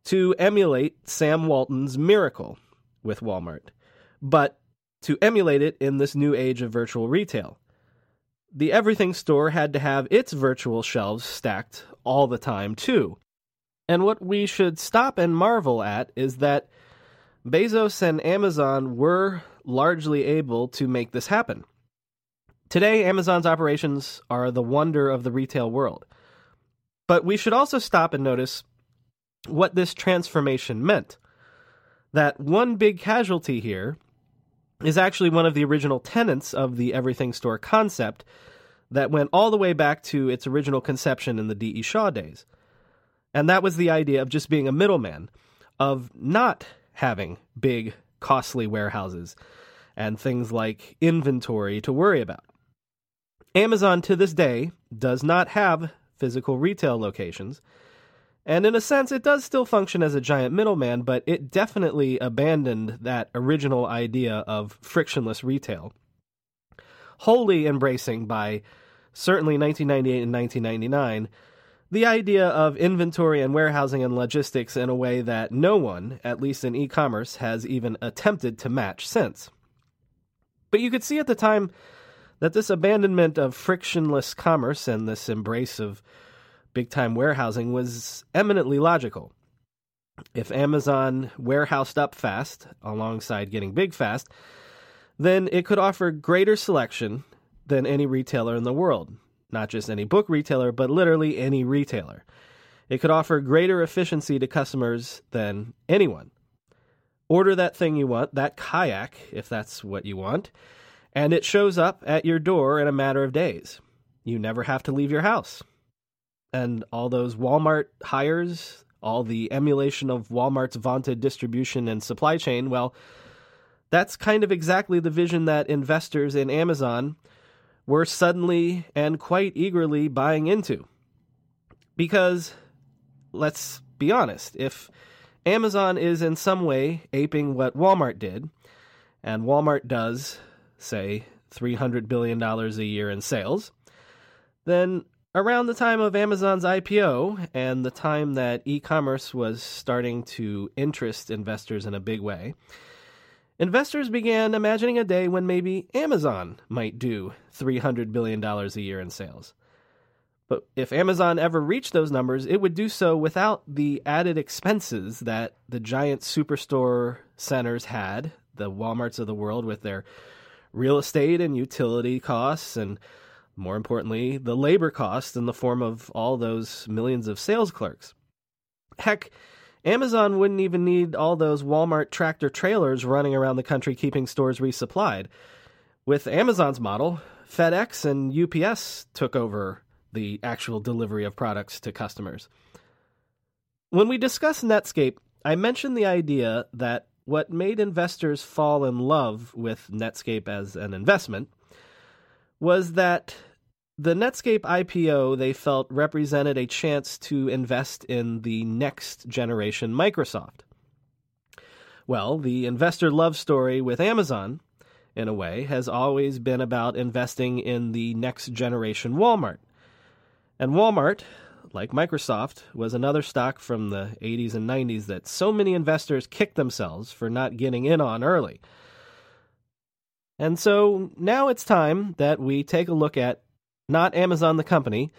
to emulate Sam Walton's miracle with Walmart, but to emulate it in this new age of virtual retail. The Everything Store had to have its virtual shelves stacked all the time, too. And what we should stop and marvel at is that Bezos and Amazon were largely able to make this happen. Today, Amazon's operations are the wonder of the retail world. But we should also stop and notice what this transformation meant. That one big casualty here is actually one of the original tenets of the Everything Store concept that went all the way back to its original conception in the D.E. Shaw days. And that was the idea of just being a middleman, of not having big, costly warehouses and things like inventory to worry about. Amazon to this day does not have physical retail locations, and in a sense it does still function as a giant middleman, but it definitely abandoned that original idea of frictionless retail, wholly embracing by certainly 1998 and 1999 the idea of inventory and warehousing and logistics in a way that no one, at least in e-commerce, has even attempted to match since. But you could see at the time that this abandonment of frictionless commerce and this embrace of big-time warehousing was eminently logical. If Amazon warehoused up fast, alongside getting big fast, then it could offer greater selection than any retailer in the world. Not just any book retailer, but literally any retailer. It could offer greater efficiency to customers than anyone. Order that thing you want, that kayak, if that's what you want, and it shows up at your door in a matter of days. You never have to leave your house. And all those Walmart hires, all the emulation of Walmart's vaunted distribution and supply chain, well, That's kind of exactly the vision that investors in Amazon were suddenly and quite eagerly buying into. Because, let's be honest, if Amazon is in some way aping what Walmart did, and Walmart does, say, $300 billion a year in sales, then around the time of Amazon's IPO and the time that e-commerce was starting to interest investors in a big way, investors began imagining a day when maybe Amazon might do $300 billion a year in sales. But if Amazon ever reached those numbers, it would do so without the added expenses that the giant superstore centers had, the Walmarts of the world with their real estate and utility costs, and more importantly, the labor costs in the form of all those millions of sales clerks. Heck, Amazon wouldn't even need all those Walmart tractor trailers running around the country keeping stores resupplied. With Amazon's model, FedEx and UPS took over the actual delivery of products to customers. When we discuss Netscape, I mentioned the idea that what made investors fall in love with Netscape as an investment was that the Netscape IPO, they felt, represented a chance to invest in the next generation Microsoft. Well, the investor love story with Amazon, in a way, has always been about investing in the next generation Walmart. And Walmart, like Microsoft, was another stock from the 80s and 90s that so many investors kicked themselves for not getting in on early. And so now it's time that we take a look at not Amazon the company,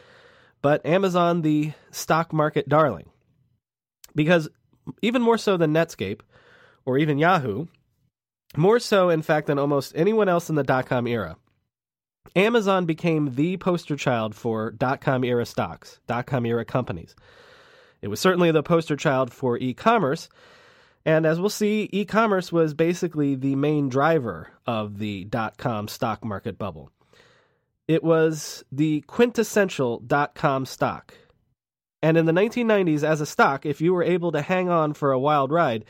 but Amazon the stock market darling. Because even more so than Netscape, or even Yahoo, more so, in fact, than almost anyone else in the dot-com era, Amazon became the poster child for dot-com era stocks, dot-com era companies. It was certainly the poster child for e-commerce, and as we'll see, e-commerce was basically the main driver of the dot-com stock market bubble. It was the quintessential dot-com stock. And in the 1990s, as a stock, if you were able to hang on for a wild ride,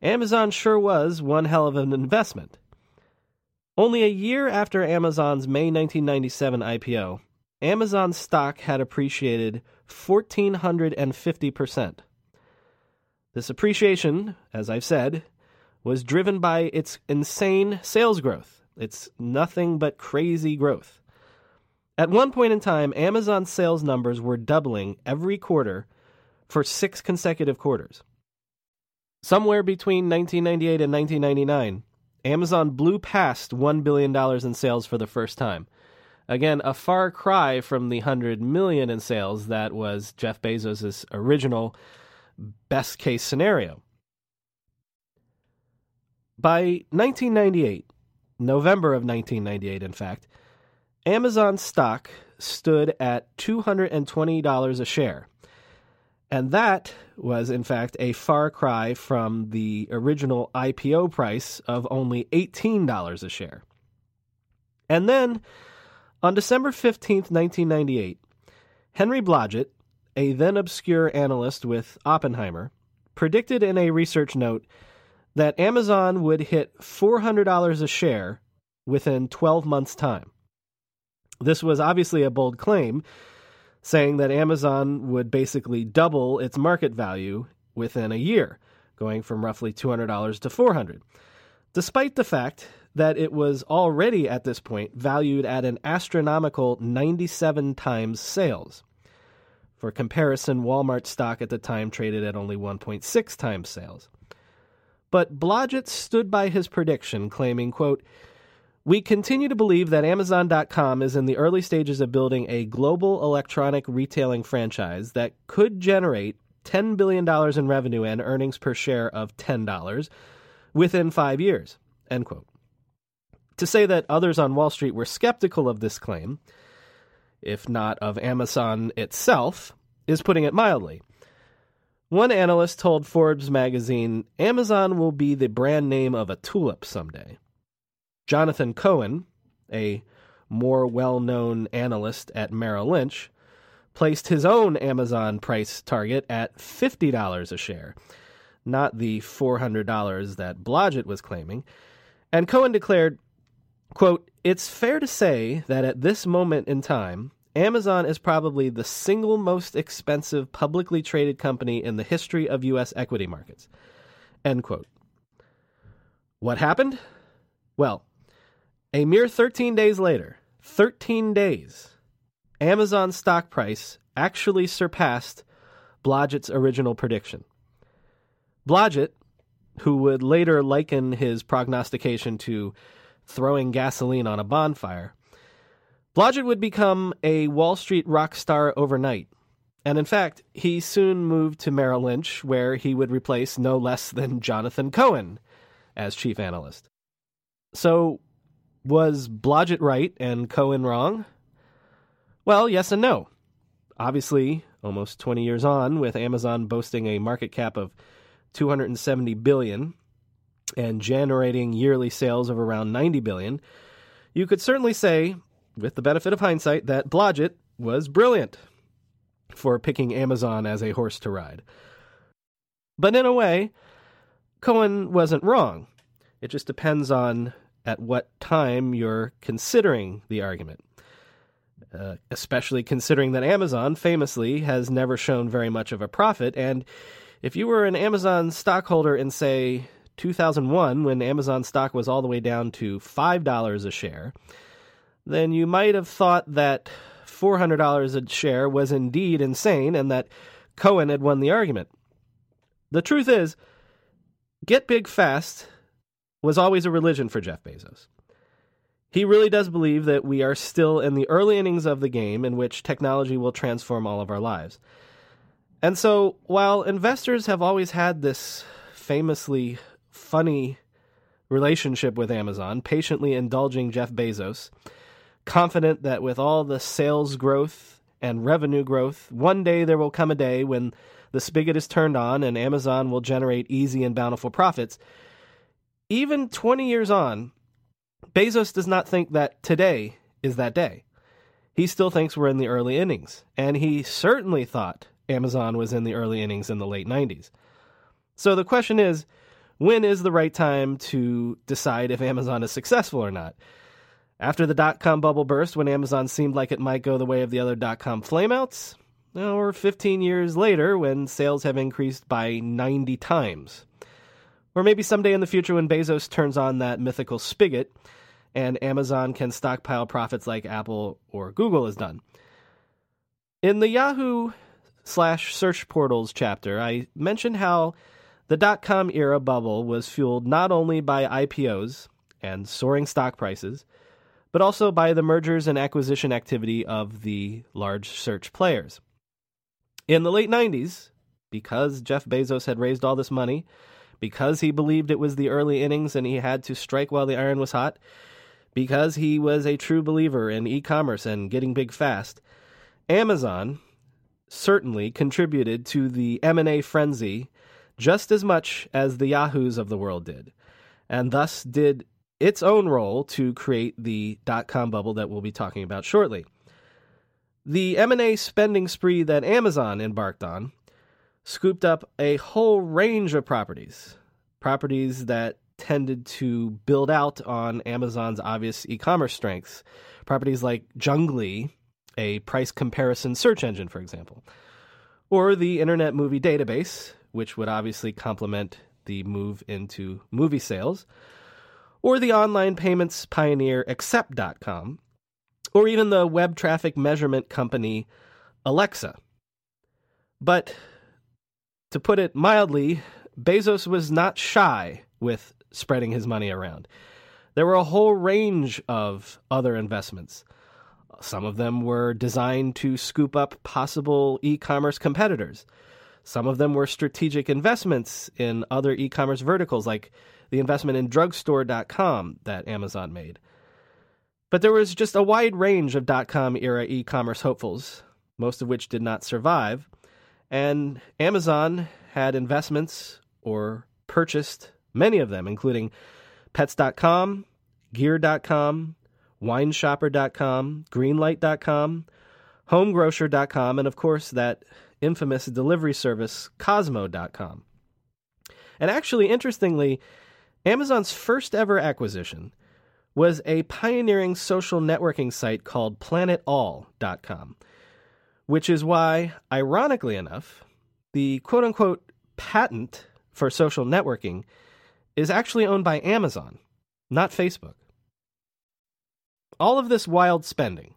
Amazon sure was one hell of an investment. Only a year after Amazon's May 1997 IPO, Amazon's stock had appreciated 1,450%. This appreciation, as I've said, was driven by its insane sales growth. It's nothing but crazy growth. At one point in time, Amazon's sales numbers were doubling every quarter for 6 consecutive quarters. Somewhere between 1998 and 1999, Amazon blew past $1 billion in sales for the first time. Again, a far cry from the $100 million in sales that was Jeff Bezos' original best-case scenario. By November of 1998, in fact, Amazon's stock stood at $220 a share. And that was, in fact, a far cry from the original IPO price of only $18 a share. And then, on December 15th, 1998, Henry Blodgett, a then-obscure analyst with Oppenheimer, predicted in a research note that Amazon would hit $400 a share within 12 months' time. This was obviously a bold claim, saying that Amazon would basically double its market value within a year, going from roughly $200 to $400, despite the fact that it was already at this point valued at an astronomical 97 times sales. For comparison, Walmart stock at the time traded at only 1.6 times sales. But Blodgett stood by his prediction, claiming, quote, "We continue to believe that Amazon.com is in the early stages of building a global electronic retailing franchise that could generate $10 billion in revenue and earnings per share of $10 within 5 years, end quote. To say that others on Wall Street were skeptical of this claim, if not of Amazon itself, is putting it mildly. One analyst told Forbes magazine, "Amazon will be the brand name of a tulip someday." Jonathan Cohen, a more well-known analyst at Merrill Lynch, placed his own Amazon price target at $50 a share, not the $400 that Blodgett was claiming, And Cohen declared, quote, "It's fair to say that at this moment in time, Amazon is probably the single most expensive publicly traded company in the history of U.S. equity markets." End quote. What happened? Well, a mere 13 days later, 13 days, Amazon's stock price actually surpassed Blodgett's original prediction. Blodgett, who would later liken his prognostication to throwing gasoline on a bonfire, Blodgett would become a Wall Street rock star overnight. And in fact, he soon moved to Merrill Lynch, where he would replace no less than Jonathan Cohen as chief analyst. So, was Blodgett right and Cohen wrong? Well, yes and no. Obviously, almost 20 years on, with Amazon boasting a market cap of $270 billion and generating yearly sales of around $90 billion, you could certainly say, with the benefit of hindsight, that Blodgett was brilliant for picking Amazon as a horse to ride. But in a way, Cohen wasn't wrong. It just depends on at what time you're considering the argument, especially considering that Amazon famously has never shown very much of a profit. And if you were an Amazon stockholder in, say, 2001, when Amazon stock was all the way down to $5 a share, then you might have thought that $400 a share was indeed insane and that Cohen had won the argument. The truth is, get big fast was always a religion for Jeff Bezos. He really does believe that we are still in the early innings of the game in which technology will transform all of our lives. And so, while investors have always had this famously funny relationship with Amazon, patiently indulging Jeff Bezos, confident that with all the sales growth and revenue growth, one day there will come a day when the spigot is turned on and Amazon will generate easy and bountiful profits. Even 20 years on, Bezos does not think that today is that day. He still thinks we're in the early innings, and he certainly thought Amazon was in the early innings in the late 90s. So the question is, when is the right time to decide if Amazon is successful or not? After the dot-com bubble burst, when Amazon seemed like it might go the way of the other dot-com flameouts? Or 15 years later, when sales have increased by 90 times? Or maybe someday in the future when Bezos turns on that mythical spigot and Amazon can stockpile profits like Apple or Google has done. In the Yahoo/search portals chapter, I mentioned how the dot-com era bubble was fueled not only by IPOs and soaring stock prices, but also by the mergers and acquisition activity of the large search players. In the late 90s, because Jeff Bezos had raised all this money, because he believed it was the early innings and he had to strike while the iron was hot, because he was a true believer in e-commerce and getting big fast, Amazon certainly contributed to the M&A frenzy just as much as the Yahoos of the world did, and thus did its own role to create the dot-com bubble that we'll be talking about shortly. The M&A spending spree that Amazon embarked on scooped up a whole range of properties that tended to build out on Amazon's obvious e-commerce strengths, properties like Junglee, a price comparison search engine, for example, or the Internet Movie Database, which would obviously complement the move into movie sales, or the online payments pioneer Accept.com, or even the web traffic measurement company Alexa. But to put it mildly, Bezos was not shy with spreading his money around. There were a whole range of other investments. Some of them were designed to scoop up possible e-commerce competitors. Some of them were strategic investments in other e-commerce verticals, like the investment in drugstore.com that Amazon made. But there was just a wide range of dot-com era e-commerce hopefuls, most of which did not survive, and Amazon had investments or purchased many of them, including Pets.com, Gear.com, WineShopper.com, Greenlight.com, HomeGrocer.com, and of course that infamous delivery service, Cosmo.com. And actually, interestingly, Amazon's first ever acquisition was a pioneering social networking site called planetall.com, which is why, ironically enough, the quote-unquote patent for social networking is actually owned by Amazon, not Facebook. All of this wild spending,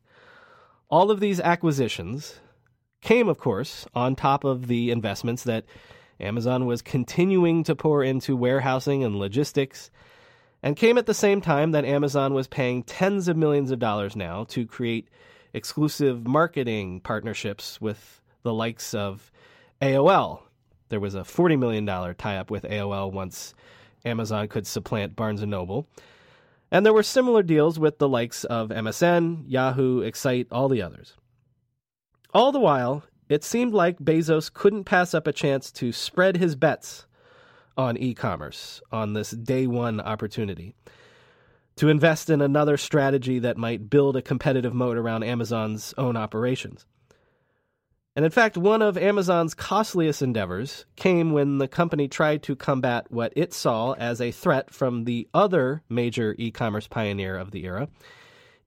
all of these acquisitions came, of course, on top of the investments that Amazon was continuing to pour into warehousing and logistics, and came at the same time that Amazon was paying tens of millions of dollars now to create exclusive marketing partnerships with the likes of AOL. There was a $40 million tie-up with AOL once Amazon could supplant Barnes & Noble. And there were similar deals with the likes of MSN, Yahoo, Excite, all the others. All the while, it seemed like Bezos couldn't pass up a chance to spread his bets on e-commerce, on this day one opportunity, to invest in another strategy that might build a competitive moat around Amazon's own operations. And in fact, one of Amazon's costliest endeavors came when the company tried to combat what it saw as a threat from the other major e-commerce pioneer of the era,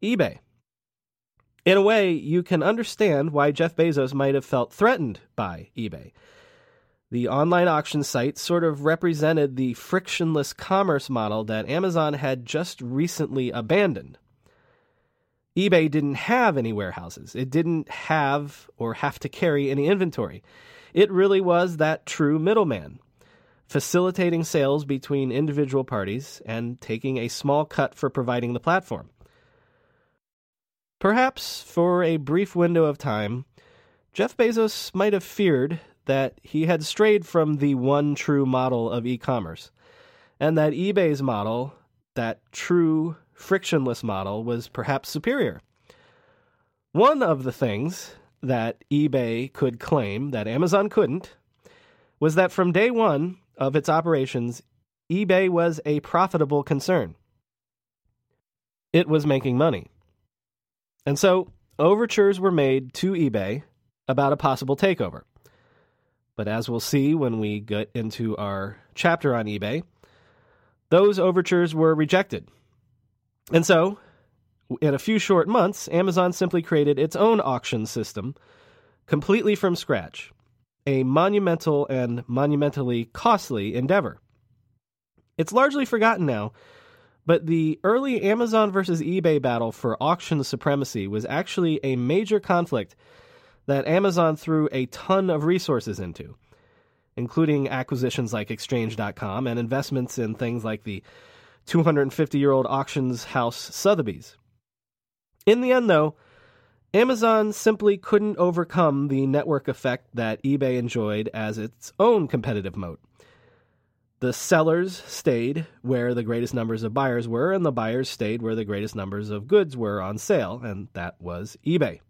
eBay. In a way, you can understand why Jeff Bezos might have felt threatened by eBay. The online auction site sort of represented the frictionless commerce model that Amazon had just recently abandoned. eBay didn't have any warehouses. It didn't have or have to carry any inventory. It really was that true middleman, facilitating sales between individual parties and taking a small cut for providing the platform. Perhaps for a brief window of time, Jeff Bezos might have feared that he had strayed from the one true model of e-commerce, and that eBay's model, that true frictionless model, was perhaps superior. One of the things that eBay could claim that Amazon couldn't was that from day one of its operations, eBay was a profitable concern. It was making money. And so overtures were made to eBay about a possible takeover. But as we'll see when we get into our chapter on eBay, those overtures were rejected. And so, in a few short months, Amazon simply created its own auction system completely from scratch, a monumental and monumentally costly endeavor. It's largely forgotten now, but the early Amazon versus eBay battle for auction supremacy was actually a major conflict that Amazon threw a ton of resources into, including acquisitions like Exchange.com and investments in things like the 250-year-old auctions house Sotheby's. In the end, though, Amazon simply couldn't overcome the network effect that eBay enjoyed as its own competitive moat. The sellers stayed where the greatest numbers of buyers were, and the buyers stayed where the greatest numbers of goods were on sale, and that was eBay.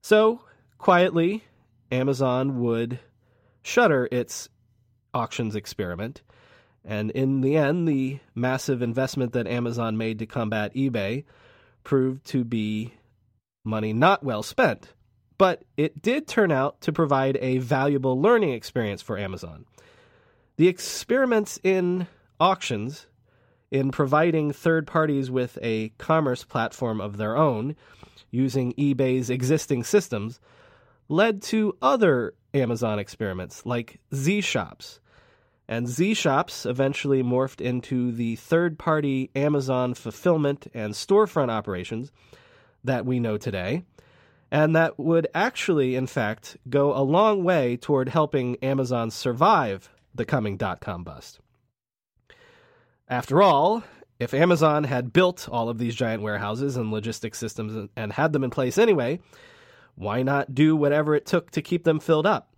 So, quietly, Amazon would shutter its auctions experiment, and in the end, the massive investment that Amazon made to combat eBay proved to be money not well spent, but it did turn out to provide a valuable learning experience for Amazon. The experiments in auctions, in providing third parties with a commerce platform of their own, using eBay's existing systems, led to other Amazon experiments like Z-Shops. And Z-Shops eventually morphed into the third-party Amazon fulfillment and storefront operations that we know today, and that would actually, in fact, go a long way toward helping Amazon survive the coming dot-com bust. After all, if Amazon had built all of these giant warehouses and logistics systems and had them in place anyway, why not do whatever it took to keep them filled up?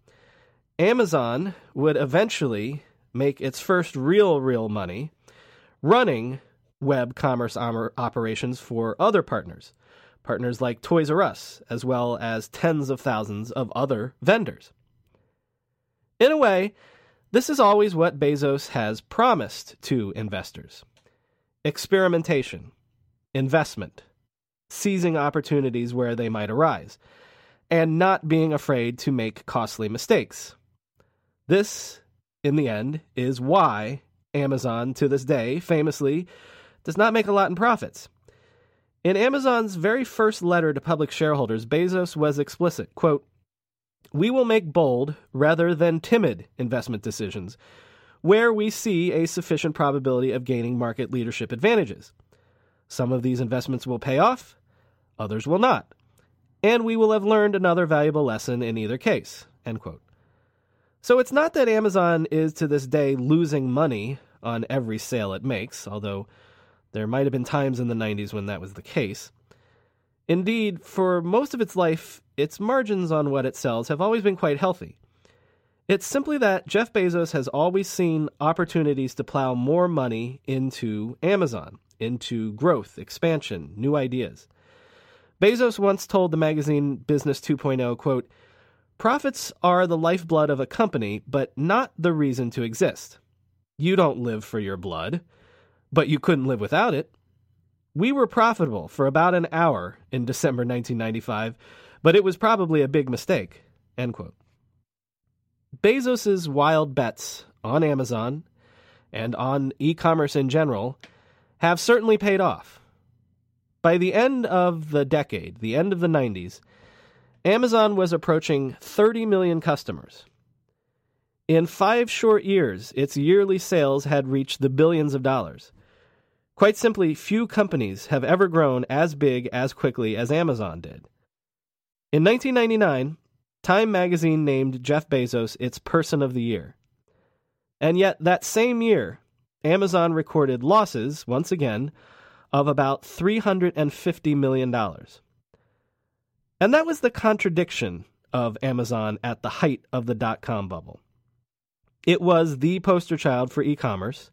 Amazon would eventually make its first real money running web commerce operations for other partners like Toys R Us, as well as tens of thousands of other vendors. In a way, this is always what Bezos has promised to investors. Experimentation, investment, seizing opportunities where they might arise, and not being afraid to make costly mistakes. This, in the end, is why Amazon to this day, famously, does not make a lot in profits. In Amazon's very first letter to public shareholders, Bezos was explicit, quote, "We will make bold rather than timid investment decisions where we see a sufficient probability of gaining market leadership advantages. Some of these investments will pay off, others will not, and we will have learned another valuable lesson in either case," end quote. So it's not that Amazon is to this day losing money on every sale it makes, although there might have been times in the 90s when that was the case. Indeed, for most of its life, its margins on what it sells have always been quite healthy. It's simply that Jeff Bezos has always seen opportunities to plow more money into Amazon, into growth, expansion, new ideas. Bezos once told the magazine Business 2.0, quote, "Profits are the lifeblood of a company, but not the reason to exist. You don't live for your blood, but you couldn't live without it. We were profitable for about an hour in December 1995, but it was probably a big mistake," end quote. Bezos's wild bets on Amazon and on e-commerce in general have certainly paid off. By the end of the decade, the end of the 90s, Amazon was approaching 30 million customers. In 5 short years, its yearly sales had reached the billions of dollars. Quite simply, few companies have ever grown as big as quickly as Amazon did. In 1999, Time magazine named Jeff Bezos its Person of the Year. And yet, that same year, Amazon recorded losses, once again, of about $350 million. And that was the contradiction of Amazon at the height of the dot-com bubble. It was the poster child for e-commerce,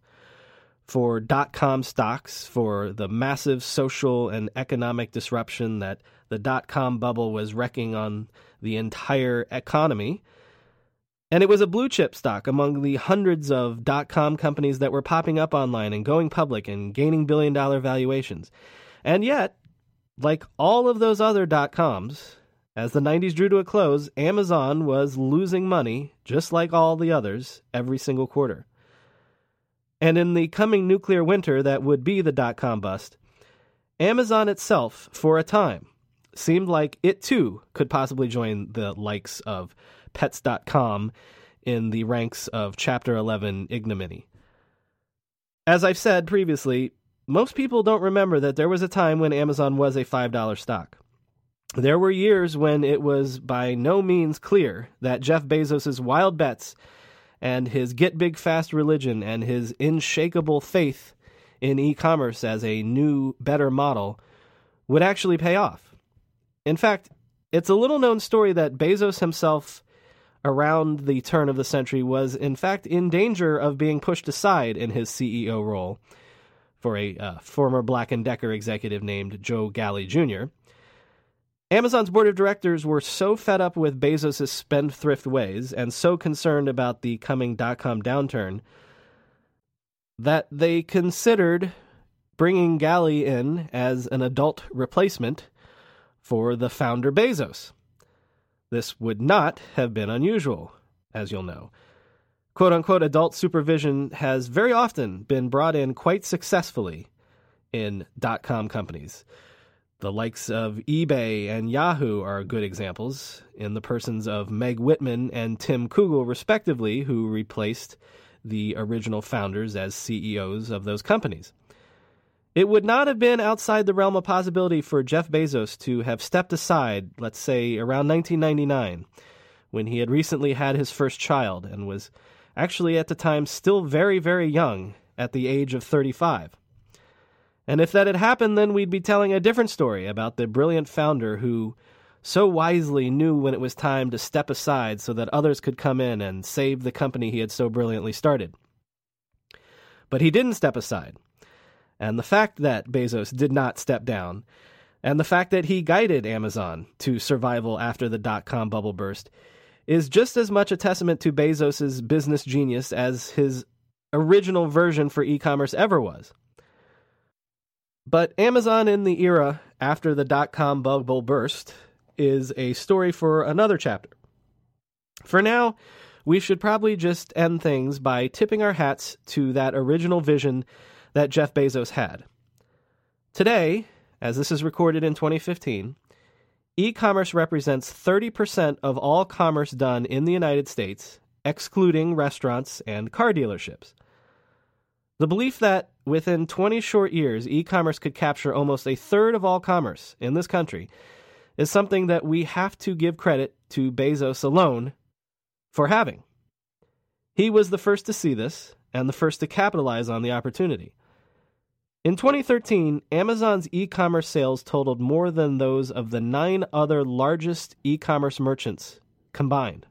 for dot-com stocks, for the massive social and economic disruption that the dot-com bubble was wrecking on the entire economy. And it was a blue-chip stock among the hundreds of dot-com companies that were popping up online and going public and gaining billion-dollar valuations. And yet, like all of those other dot-coms, as the 90s drew to a close, Amazon was losing money, just like all the others, every single quarter. And in the coming nuclear winter that would be the dot-com bust, Amazon itself, for a time, seemed like it, too, could possibly join the likes of Pets.com in the ranks of Chapter 11 ignominy. As I've said previously, most people don't remember that there was a time when Amazon was a $5 stock. There were years when it was by no means clear that Jeff Bezos's wild bets and his get-big-fast religion and his unshakable faith in e-commerce as a new, better model would actually pay off. In fact, it's a little-known story that Bezos himself, around the turn of the century, was in fact in danger of being pushed aside in his CEO role for a former Black & Decker executive named Joe Galli Jr. Amazon's board of directors were so fed up with Bezos' spendthrift ways and so concerned about the coming dot-com downturn that they considered bringing Galli in as an adult replacement for the founder Bezos. This would not have been unusual, as you'll know. Quote-unquote adult supervision has very often been brought in quite successfully in dot-com companies. The likes of eBay and Yahoo are good examples, in the persons of Meg Whitman and Tim Kugel, respectively, who replaced the original founders as CEOs of those companies. It would not have been outside the realm of possibility for Jeff Bezos to have stepped aside, let's say, around 1999, when he had recently had his first child and was actually at the time still very, very young at the age of 35. And if that had happened, then we'd be telling a different story about the brilliant founder who so wisely knew when it was time to step aside so that others could come in and save the company he had so brilliantly started. But he didn't step aside. And the fact that Bezos did not step down, and the fact that he guided Amazon to survival after the dot-com bubble burst, is just as much a testament to Bezos's business genius as his original version for e-commerce ever was. But Amazon in the era after the dot-com bubble burst is a story for another chapter. For now, we should probably just end things by tipping our hats to that original vision that Jeff Bezos had. Today, as this is recorded in 2015, e-commerce represents 30% of all commerce done in the United States, excluding restaurants and car dealerships. The belief that within 20 short years, e-commerce could capture almost a third of all commerce in this country is something that we have to give credit to Bezos alone for having. He was the first to see this and the first to capitalize on the opportunity. In 2013, Amazon's e-commerce sales totaled more than those of the 9 other largest e-commerce merchants combined.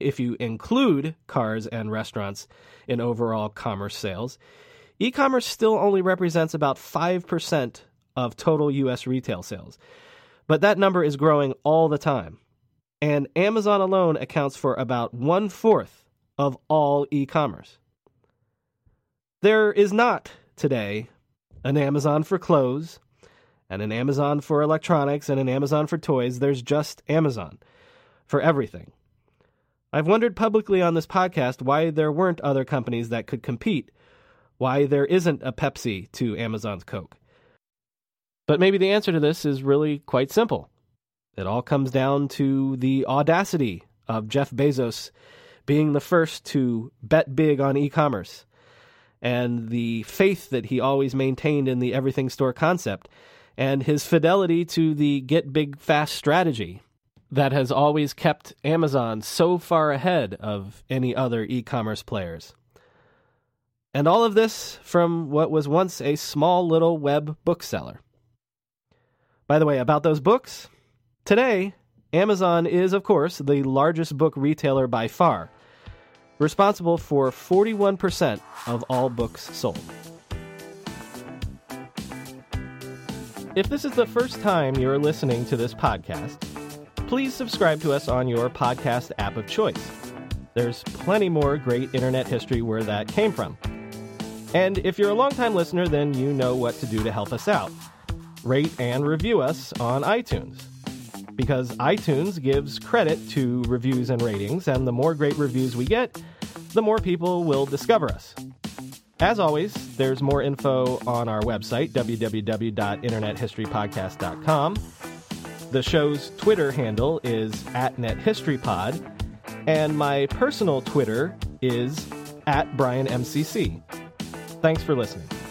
If you include cars and restaurants in overall commerce sales, e-commerce still only represents about 5% of total U.S. retail sales. But that number is growing all the time. And Amazon alone accounts for about 1/4 of all e-commerce. There is not today an Amazon for clothes, and an Amazon for electronics, and an Amazon for toys. There's just Amazon for everything. I've wondered publicly on this podcast why there weren't other companies that could compete, why there isn't a Pepsi to Amazon's Coke. But maybe the answer to this is really quite simple. It all comes down to the audacity of Jeff Bezos being the first to bet big on e-commerce, and the faith that he always maintained in the everything store concept, and his fidelity to the get big fast strategy that has always kept Amazon so far ahead of any other e-commerce players. And all of this from what was once a small little web bookseller. By the way, about those books, today, Amazon is, of course, the largest book retailer by far, responsible for 41% of all books sold. If this is the first time you're listening to this podcast, please subscribe to us on your podcast app of choice. There's plenty more great internet history where that came from. And if you're a longtime listener, then you know what to do to help us out. Rate and review us on iTunes, because iTunes gives credit to reviews and ratings, and the more great reviews we get, the more people will discover us. As always, there's more info on our website, www.internethistorypodcast.com. The show's Twitter handle is @NetHistoryPod, and my personal Twitter is @BrianMCC. Thanks for listening.